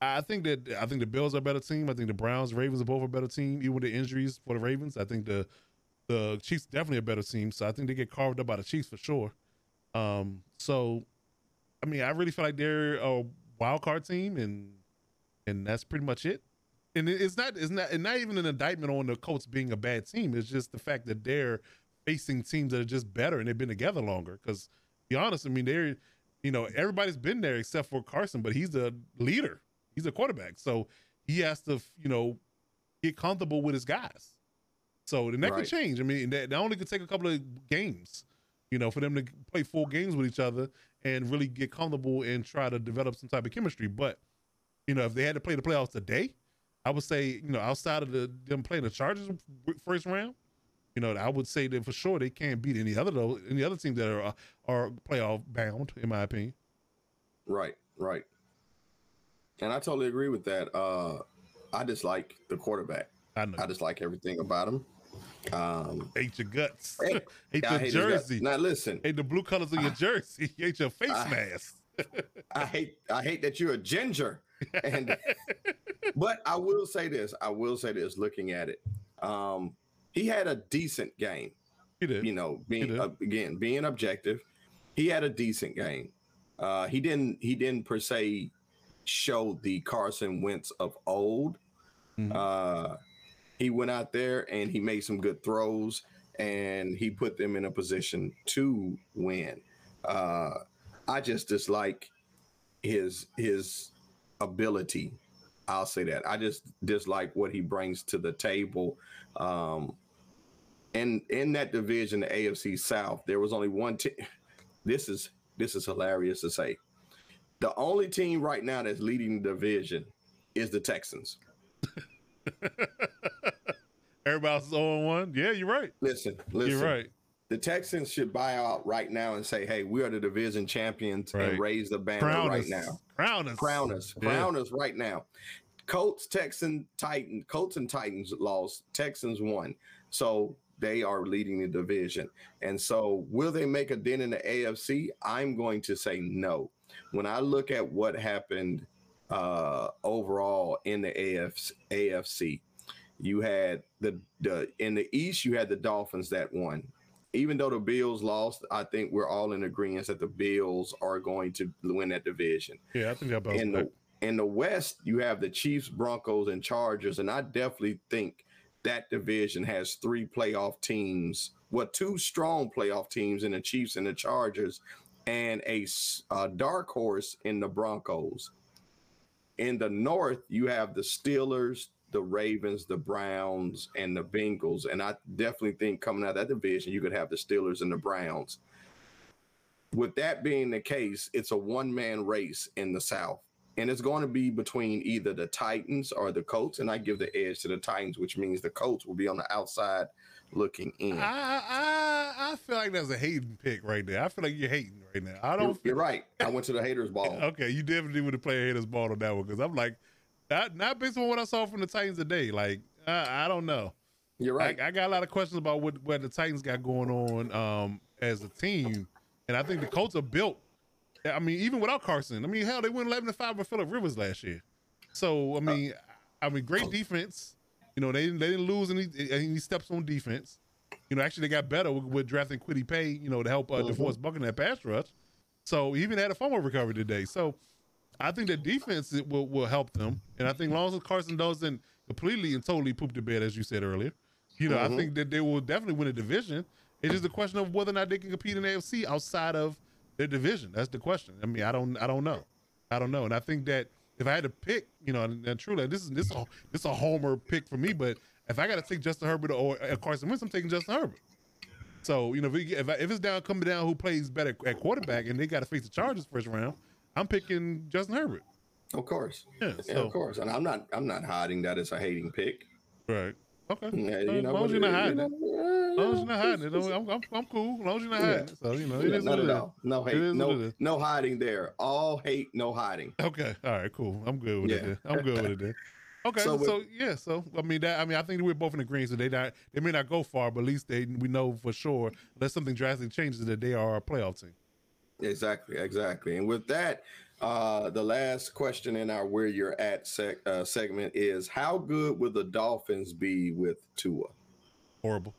I think that I think the Bills are a better team. I think the Browns, Ravens are both a better team, even with the injuries for the Ravens. I think the the Chiefs definitely a better team. So I think they get carved up by the Chiefs for sure. Um, so, I mean, I really feel like they're a wild card team, and and that's pretty much it. And it's not, it's not, and not even an indictment on the Colts being a bad team. It's just the fact that they're facing teams that are just better and they've been together longer. Because to be honest, I mean, they're, you know, everybody's been there except for Carson, but he's a leader. He's a quarterback. So he has to, you know, get comfortable with his guys. So and that right. could change. I mean, that, that only could take a couple of games, you know, for them to play four games with each other and really get comfortable and try to develop some type of chemistry. But, you know, if they had to play the playoffs today, I would say, you know, outside of the, them playing the Chargers first round, you know, I would say that for sure they can't beat any other those, any other teams that are are playoff bound, in my opinion. Right, right. And I totally agree with that. Uh, I dislike the quarterback. I know. I dislike everything about him. Um, hate your guts. Hey, hate yeah, your hate jersey. Now listen. Hate the blue colors of I, your jersey. Hate your face I, mask. I hate. I hate that you're a ginger. And but I will say this. I will say this. Looking at it, um, he had a decent game. He did. You know, being uh, again being objective, he had a decent game. Uh, he didn't. He didn't per se show the Carson Wentz of old. Mm-hmm. Uh, he went out there and he made some good throws and he put them in a position to win. Uh, I just dislike his his. ability. I'll say that. I just dislike what he brings to the table. Um, and in that division, the A F C South, there was only one team. This is this is hilarious to say. The only team right now that's leading the division is the Texans. Everybody else is oh and one. Yeah, you're right. Listen, listen. You're right. The Texans should buy out right now and say, hey, we are the division champions right. and raise the banner Crown right us. now. Crown us. Crown us. Crown yeah. us right now. Colts, Texans, Titans. Colts and Titans lost. Texans won. So they are leading the division. And so will they make a dent in the A F C? I'm going to say no. When I look at what happened uh, overall in the A F C, you had the, the in the East, you had the Dolphins that won. Even though the Bills lost, I think we're all in agreement that the Bills are going to win that division. Yeah, I think they'll bounce back. In the West, you have the Chiefs, Broncos, and Chargers, and I definitely think that division has three playoff teams, well, two strong playoff teams in the Chiefs and the Chargers, and a, a dark horse in the Broncos. In the North, you have the Steelers, the Ravens, the Browns, and the Bengals. And I definitely think coming out of that division, you could have the Steelers and the Browns. With that being the case, it's a one-man race in the South. And it's going to be between either the Titans or the Colts. And I give the edge to the Titans, which means the Colts will be on the outside looking in. I I, I feel like that's a hating pick right there. I feel like you're hating right now. I don't. You're, feel... you're right. I went to the haters ball. Okay, you definitely would have played haters ball on that one because I'm like, not, not based on what I saw from the Titans today. Like, uh, I don't know. You're right. I, I got a lot of questions about what, what the Titans got going on um, as a team. And I think the Colts are built. I mean, even without Carson, I mean, hell, they went eleven to five with Phillip Rivers last year. So, I mean, I mean, great defense. You know, they, they didn't lose any, any steps on defense. You know, actually, they got better with, with drafting Kwity Paye, you know, to help uh, DeForest Buckner in that pass rush. So, he even had a fumble recovery today. So, I think the defense will, will help them. And I think long as Carson doesn't completely and totally poop the bed, as you said earlier, you know, mm-hmm. I think that they will definitely win a division. It's just a question of whether or not they can compete in the A F C outside of their division. That's the question. I mean, I don't, I don't know, I don't know. And I think that if I had to pick, you know, and, and truly, this is this is a, this is a homer pick for me. But if I got to take Justin Herbert or uh, Carson Wentz, I'm taking Justin Herbert. So you know, if, we, if, I, if it's down coming down, who plays better at quarterback, and they got to face the Chargers first round, I'm picking Justin Herbert. Of course, yeah, so. yeah, of course. And I'm not, I'm not hiding that it's a hating pick. Right. Okay. Yeah, you know, as long as you're not hiding it. As long as you're not hiding it. I'm, I'm, I'm cool. As long as you're not hiding it. So, you know, it is what it is. No hate. No, no hiding there. All hate, no hiding. Okay. All right, cool. I'm good with it. I'm good with it then. Okay. So, so yeah, so I mean that I mean I think we're both in agreement, so they not they may not go far, but at least they we know for sure unless something drastically changes that they are a playoff team. Exactly, exactly. And with that, uh, the last question in our Where You're At sec, uh, segment is, how good would the Dolphins be with Tua? Horrible.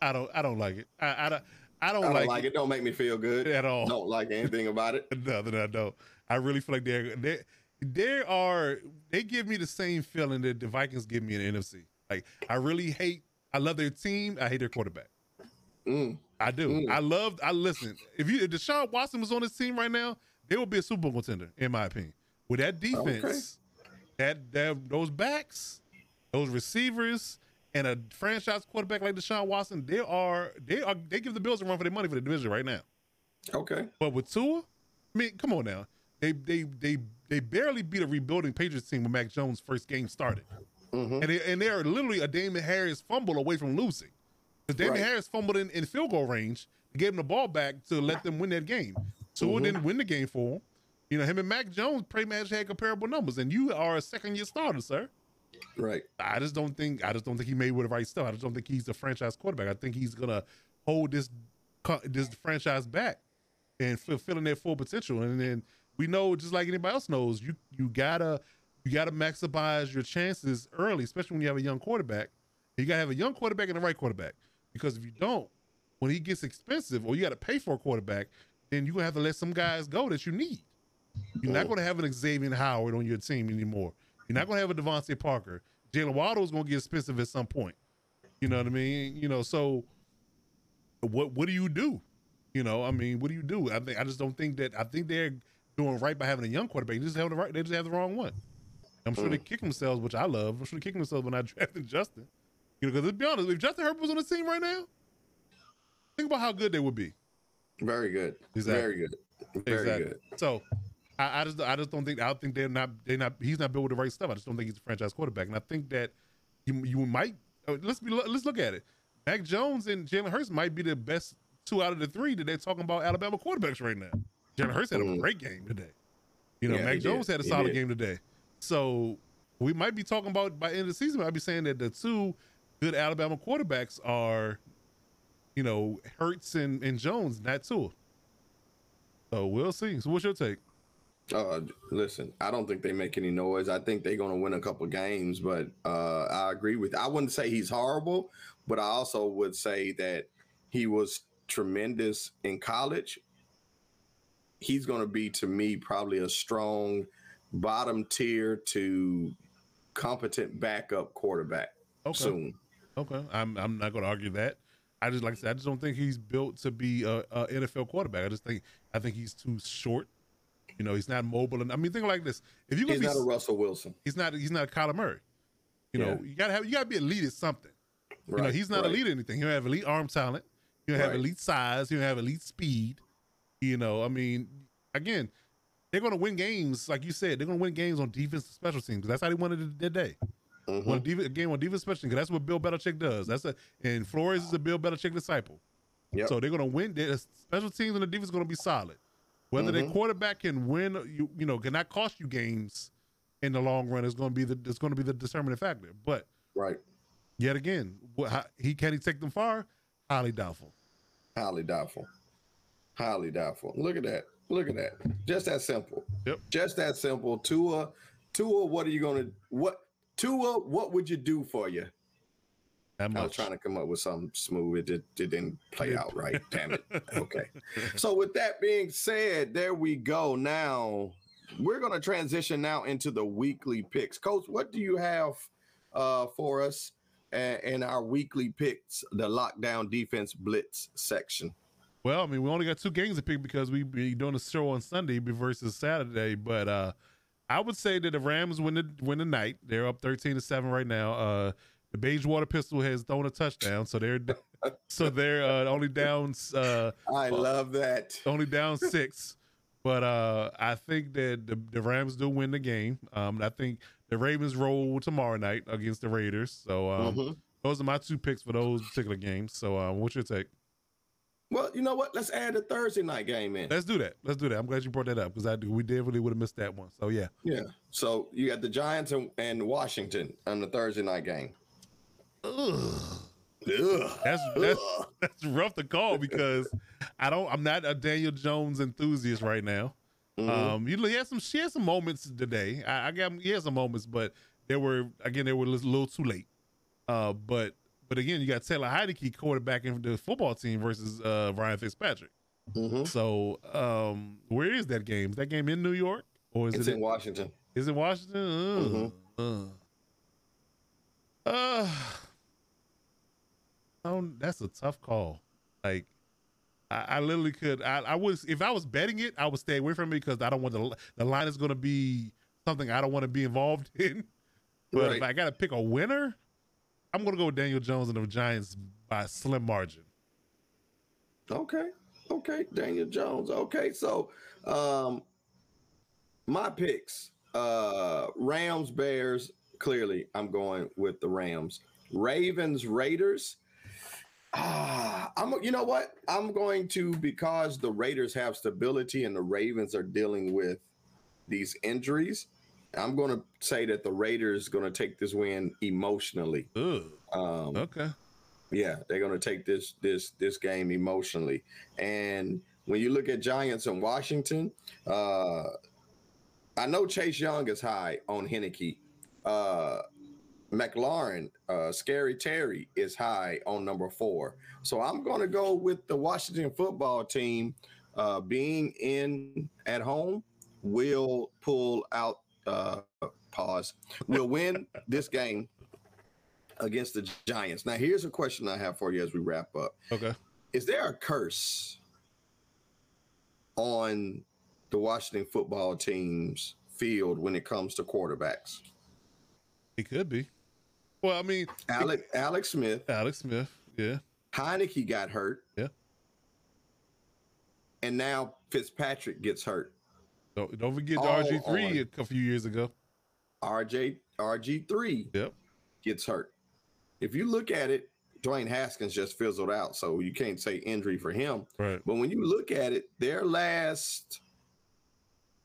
I don't I don't like it. I, I don't, I don't, I don't like, like it. it. Don't make me feel good. At all. Don't like anything about it. No, no, I don't. I really feel like they're, they they are, they give me the same feeling that the Vikings give me in the N F C. Like, I really hate, I love their team. I hate their quarterback. Mm. I do. Mm. I loved, I listen. If you if Deshaun Watson was on this team right now, they would be a Super Bowl contender, in my opinion. With that defense, okay. that, that those backs, those receivers, and a franchise quarterback like Deshaun Watson, they are they are they give the Bills a run for their money for the division right now. Okay. But with Tua, I mean, come on now. They they they they barely beat a rebuilding Patriots team when Mac Jones' first game started. Mm-hmm. And they and they are literally a Damon Harris fumble away from losing. Because Damon right. Harris fumbled in, in field goal range, gave him the ball back to let them win that game. Tua mm-hmm. didn't win the game for him. You know, him and Mac Jones pretty much had comparable numbers, and you are a second-year starter, sir. Right. I just don't think I just don't think he made with the right stuff. I just don't think he's the franchise quarterback. I think he's gonna hold this this franchise back and fulfilling their full potential. And then we know, just like anybody else knows, you you gotta you gotta maximize your chances early, especially when you have a young quarterback. You gotta have a young quarterback and the right quarterback. Because if you don't, when he gets expensive or you got to pay for a quarterback, then you're going to have to let some guys go that you need. You're not going to have an Xavier Howard on your team anymore. You're not going to have a Devontae Parker. Jalen Waddle is going to get expensive at some point. You know what I mean? You know, so what what do you do? You know, I mean, what do you do? I think I just don't think that – I think they're doing right by having a young quarterback. They just have the, right, they just have the wrong one. I'm sure they kick themselves, which I love. I'm sure they kick themselves when I drafted Justin. You know, because let's be honest, if Justin Herbert was on the team right now, think about how good they would be. Very good. Exactly. Very good. Very exactly. good. So, I, I just, I just don't think, I don't think they're not, they not, he's not built with the right stuff. I just don't think he's a franchise quarterback, and I think that you, you might let's be, let's look at it. Mac Jones and Jalen Hurts might be the best two out of the three that they're talking about Alabama quarterbacks right now. Jalen Hurts had a great game today. You know, yeah, Mac Jones did. had a solid game today. So we might be talking about by the end of the season. I'd be saying that the two good Alabama quarterbacks are, you know, Hurts and, and Jones, not Tua. So we'll see. So what's your take? Uh, listen, I don't think they make any noise. I think they're going to win a couple games, but uh, I agree with. I wouldn't say he's horrible, but I also would say that he was tremendous in college. He's going to be, to me, probably a strong bottom tier to competent backup quarterback okay. soon. Okay, I'm I'm not going to argue that. I just like I said, I just don't think he's built to be a, a N F L quarterback. I just think I think he's too short. You know, he's not mobile. And I mean, think like this: if you he's be, not a Russell Wilson, he's not he's not a Kyler Murray. You yeah. know, you gotta have you gotta be elite at something. Right, you know, he's not right. elite at anything. He don't have elite arm talent. He don't right. have elite size. He don't have elite speed. You know, I mean, again, they're gonna win games, like you said. They're gonna win games on defense and special teams because that's how they won it today. Mm-hmm. When a game on defense special teams, because that's what Bill Belichick does. That's a and Flores is a Bill Belichick disciple. Yep. So they're gonna win. Their special teams and the defense is gonna be solid. Whether mm-hmm. their quarterback can win, you you know, cannot cost you games in the long run is gonna be the it's gonna be the determining factor. But right, yet again, what, how, he can he take them far? Highly doubtful. Highly doubtful. Highly doubtful. Look at that. Look at that. Just that simple. Yep. Just that simple. Tua, Tua, what are you gonna what? Tua, what would you do for you? I was trying to come up with something smooth. It, it didn't play out right. Damn it. Okay. So with that being said, there we go. Now we're going to transition now into the weekly picks. Coach, what do you have uh, for us in our weekly picks, the lockdown defense blitz section? Well, I mean, we only got two games to pick because we be doing a show on Sunday versus Saturday, but uh, I would say that the Rams win the win the night. They're up thirteen to seven right now. Uh, the Bayswater Pistol has thrown a touchdown, so they're so they're uh, only down. Uh, I love that. Only down six, but uh, I think that the, the Rams do win the game. Um, I think the Ravens roll tomorrow night against the Raiders. So um, mm-hmm. those are my two picks for those particular games. So um, what's your take? Well, you know what? Let's add the Thursday night game in. Let's do that. Let's do that. I'm glad you brought that up because I do. We definitely would have missed that one. So, yeah. Yeah. So, you got the Giants and, and Washington on the Thursday night game. Ugh. Ugh. That's, that's, Ugh. that's rough to call because I don't, I'm not a Daniel Jones enthusiast right now. Mm-hmm. Um, you know, he had some, she had some moments today. I, I got, he had some moments, but they were, again, they were a little too late. Uh, but, But again, you got Taylor Heinicke quarterbacking the football team versus uh, Ryan Fitzpatrick. Mm-hmm. So um, where is that game? Is that game in New York or is it's it in Washington? Is it Washington? Mm. Mm-hmm. Uh, uh I don't, that's a tough call. Like I, I literally could. I, I was if I was betting it, I would stay away from it because I don't want the the line is going to be something I don't want to be involved in. But right. if I got to pick a winner. I'm going to go with Daniel Jones and the Giants by a slim margin. Okay. Okay. Daniel Jones. Okay. So, um, my picks, uh, Rams, Bears, clearly I'm going with the Rams. Ravens, Raiders. Ah, I'm, you know what? I'm going to, because the Raiders have stability and the Ravens are dealing with these injuries. I'm going to say that the Raiders going to take this win emotionally. Ooh, um, okay. Yeah, they're going to take this this this game emotionally. And when you look at Giants and Washington, uh, I know Chase Young is high on Heinicke. Uh, McLaurin, uh, Scary Terry is high on number four. So I'm going to go with the Washington football team uh, being in at home will pull out Uh, pause. We'll win this game against the Giants. Now, here's a question I have for you as we wrap up. Okay. Is there a curse on the Washington football team's field when it comes to quarterbacks? It could be. Well, I mean, Alex, Alex Smith. Alex Smith, yeah. Heinicke got hurt. Yeah. And now Fitzpatrick gets hurt. Don't, don't forget the R G three a few years ago. R J R G three yep. gets hurt. If you look at it, Dwayne Haskins just fizzled out, so you can't say injury for him. Right. But when you look at it, their last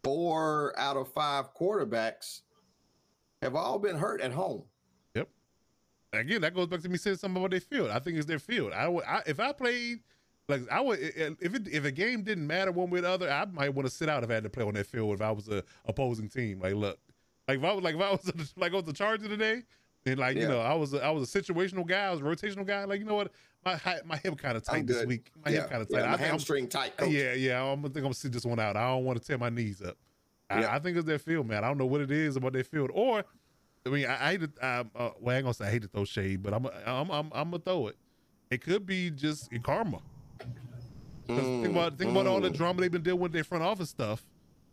four out of five quarterbacks have all been hurt at home. Yep. Again, that goes back to me saying something about their field. I think it's their field. I, would, I if I played. Like I would, if it, if a game didn't matter one way or the other, I might want to sit out if I had to play on that field. If I was a opposing team, like look, like if I was like if I was a, like on the Charger today, and like yeah. you know I was a, I was a situational guy, I was a rotational guy. Like you know what, my my hip kind of tight this week. My yeah. hip kind of tight. Yeah, my hamstring I'm, tight. Coach. Yeah, yeah. I'm gonna think I'm gonna sit this one out. I don't want to tear my knees up. I, yeah. I think it's their field, man. I don't know what it is about their field. Or, I mean, I, I hate to. I, uh, well, I ain't gonna say I hate to throw shade, but I'm a, I'm I'm, I'm gonna throw it. It could be just karma. Mm, think about think mm. about all the drama they've been dealing with their front office stuff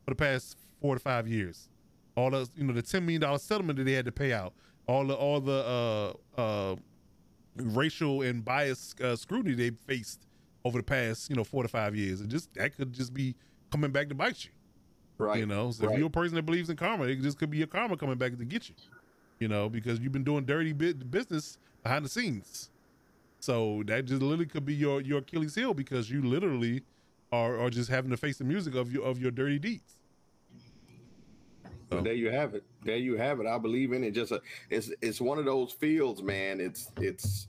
for the past four to five years. All the you know the ten million dollar settlement that they had to pay out. All the all the uh, uh, racial and biased uh, scrutiny they faced over the past you know four to five years. It just that could just be coming back to bite you. Right. You know, so right. if you're a person that believes in karma, it just could be your karma coming back to get you. You know, because you've been doing dirty bit business behind the scenes. So that just literally could be your, your Achilles heel because you literally are, are just having to face the music of your of your dirty deeds. So there you have it. There you have it. I believe in it. Just a, it's it's one of those fields, man. It's it's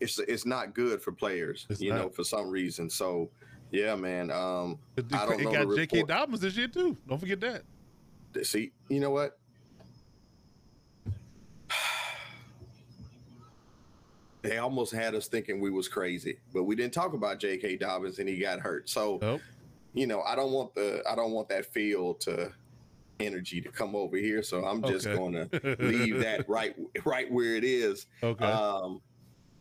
it's it's not good for players, it's you not. know, for some reason. So yeah, man. Um, it, it, I don't it know got J K. Dobbins this year too. Don't forget that. See, you know what? They almost had us thinking we was crazy, but we didn't talk about J K. Dobbins and he got hurt. So, nope. you know, I don't want the I don't want that field to energy to come over here. So I'm just okay. going to leave that right right where it is. Okay. Um,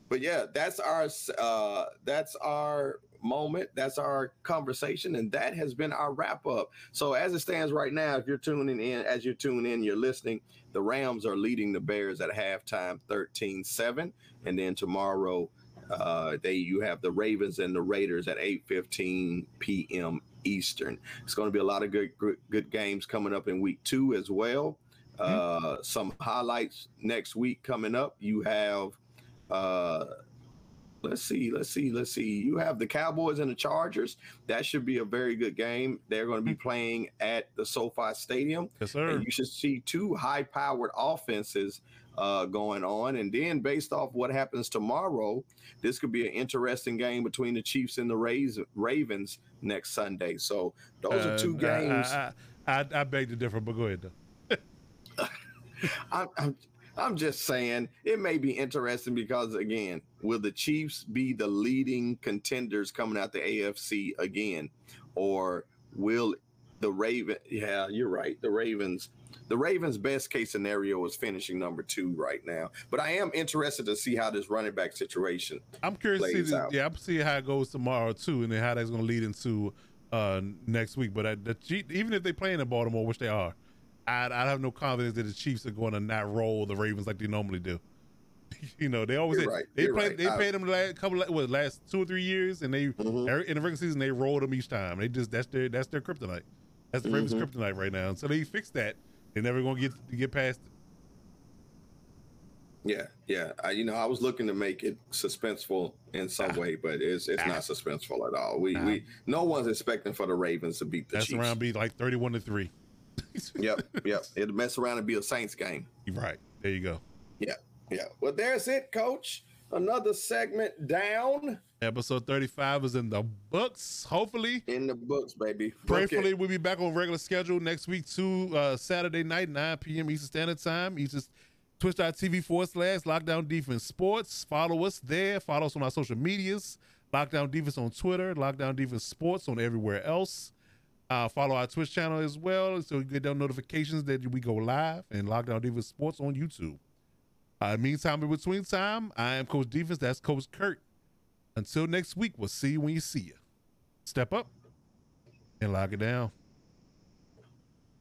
but yeah, that's our uh, that's our moment. That's our conversation, and that has been our wrap up. So as it stands right now, if you're tuning in, as you're tuning in, you're listening. The Rams are leading the Bears at halftime, thirteen seven. And then tomorrow, uh, they you have the Ravens and the Raiders at eight fifteen p m Eastern. It's going to be a lot of good, good good games coming up in week two as well. Uh, mm-hmm. Some highlights next week coming up. You have, uh, let's see, let's see, let's see. You have the Cowboys and the Chargers. That should be a very good game. They're going to be playing at the SoFi Stadium. Yes, sir. And you should see two high-powered offenses Uh, going on. And then based off what happens tomorrow, this could be an interesting game between the Chiefs and the Raz- Ravens next Sunday. So those uh, are two games. I, I, I, I beg to differ, but go ahead. I'm, I'm, I'm just saying it may be interesting because, again, will the Chiefs be the leading contenders coming out the A F C again? Or will the Raven? Yeah, you're right. The Ravens. The Ravens' best case scenario is finishing number two right now, but I am interested to see how this running back situation. I'm curious to see, the, yeah, I'm see how it goes tomorrow too, and then how that's going to lead into uh, next week. But I, the, even if they play in Baltimore, which they are, I, I have no confidence that the Chiefs are going to not roll the Ravens like they normally do. You know, they always say, right. they You're play right. they I, played them the last couple of, what, last two or three years, and they mm-hmm. every, in the regular season they rolled them each time. They just that's their that's their kryptonite. That's the Ravens' mm-hmm. kryptonite right now, and so they fixed that. They're never gonna get get past it. Yeah, yeah. I, you know, I was looking to make it suspenseful in some ah. way, but it's it's ah. not suspenseful at all. We ah. we no one's expecting for the Ravens to beat the That's Chiefs. Mess around be like thirty-one to three. Yep, yep. It'll mess around and be a Saints game. Right. There you go. Yeah, yeah. Well, there's it, Coach. Another segment down. Episode thirty-five is in the books, hopefully. In the books, baby. Prayfully, we'll be back on regular schedule next week, too, uh, Saturday night, nine p m Eastern Standard Time. Eastern, twitch.tv forward slash Lockdown Defense Sports. Follow us there. Follow us on our social medias. Lockdown Defense on Twitter. Lockdown Defense Sports on everywhere else. Uh, follow our Twitch channel as well so you get those notifications that we go live, and Lockdown Defense Sports on YouTube. Uh, meantime, in between time, I am Coach Defense. That's Coach Kurt. Until next week, we'll see you when you see you. Step up and lock it down.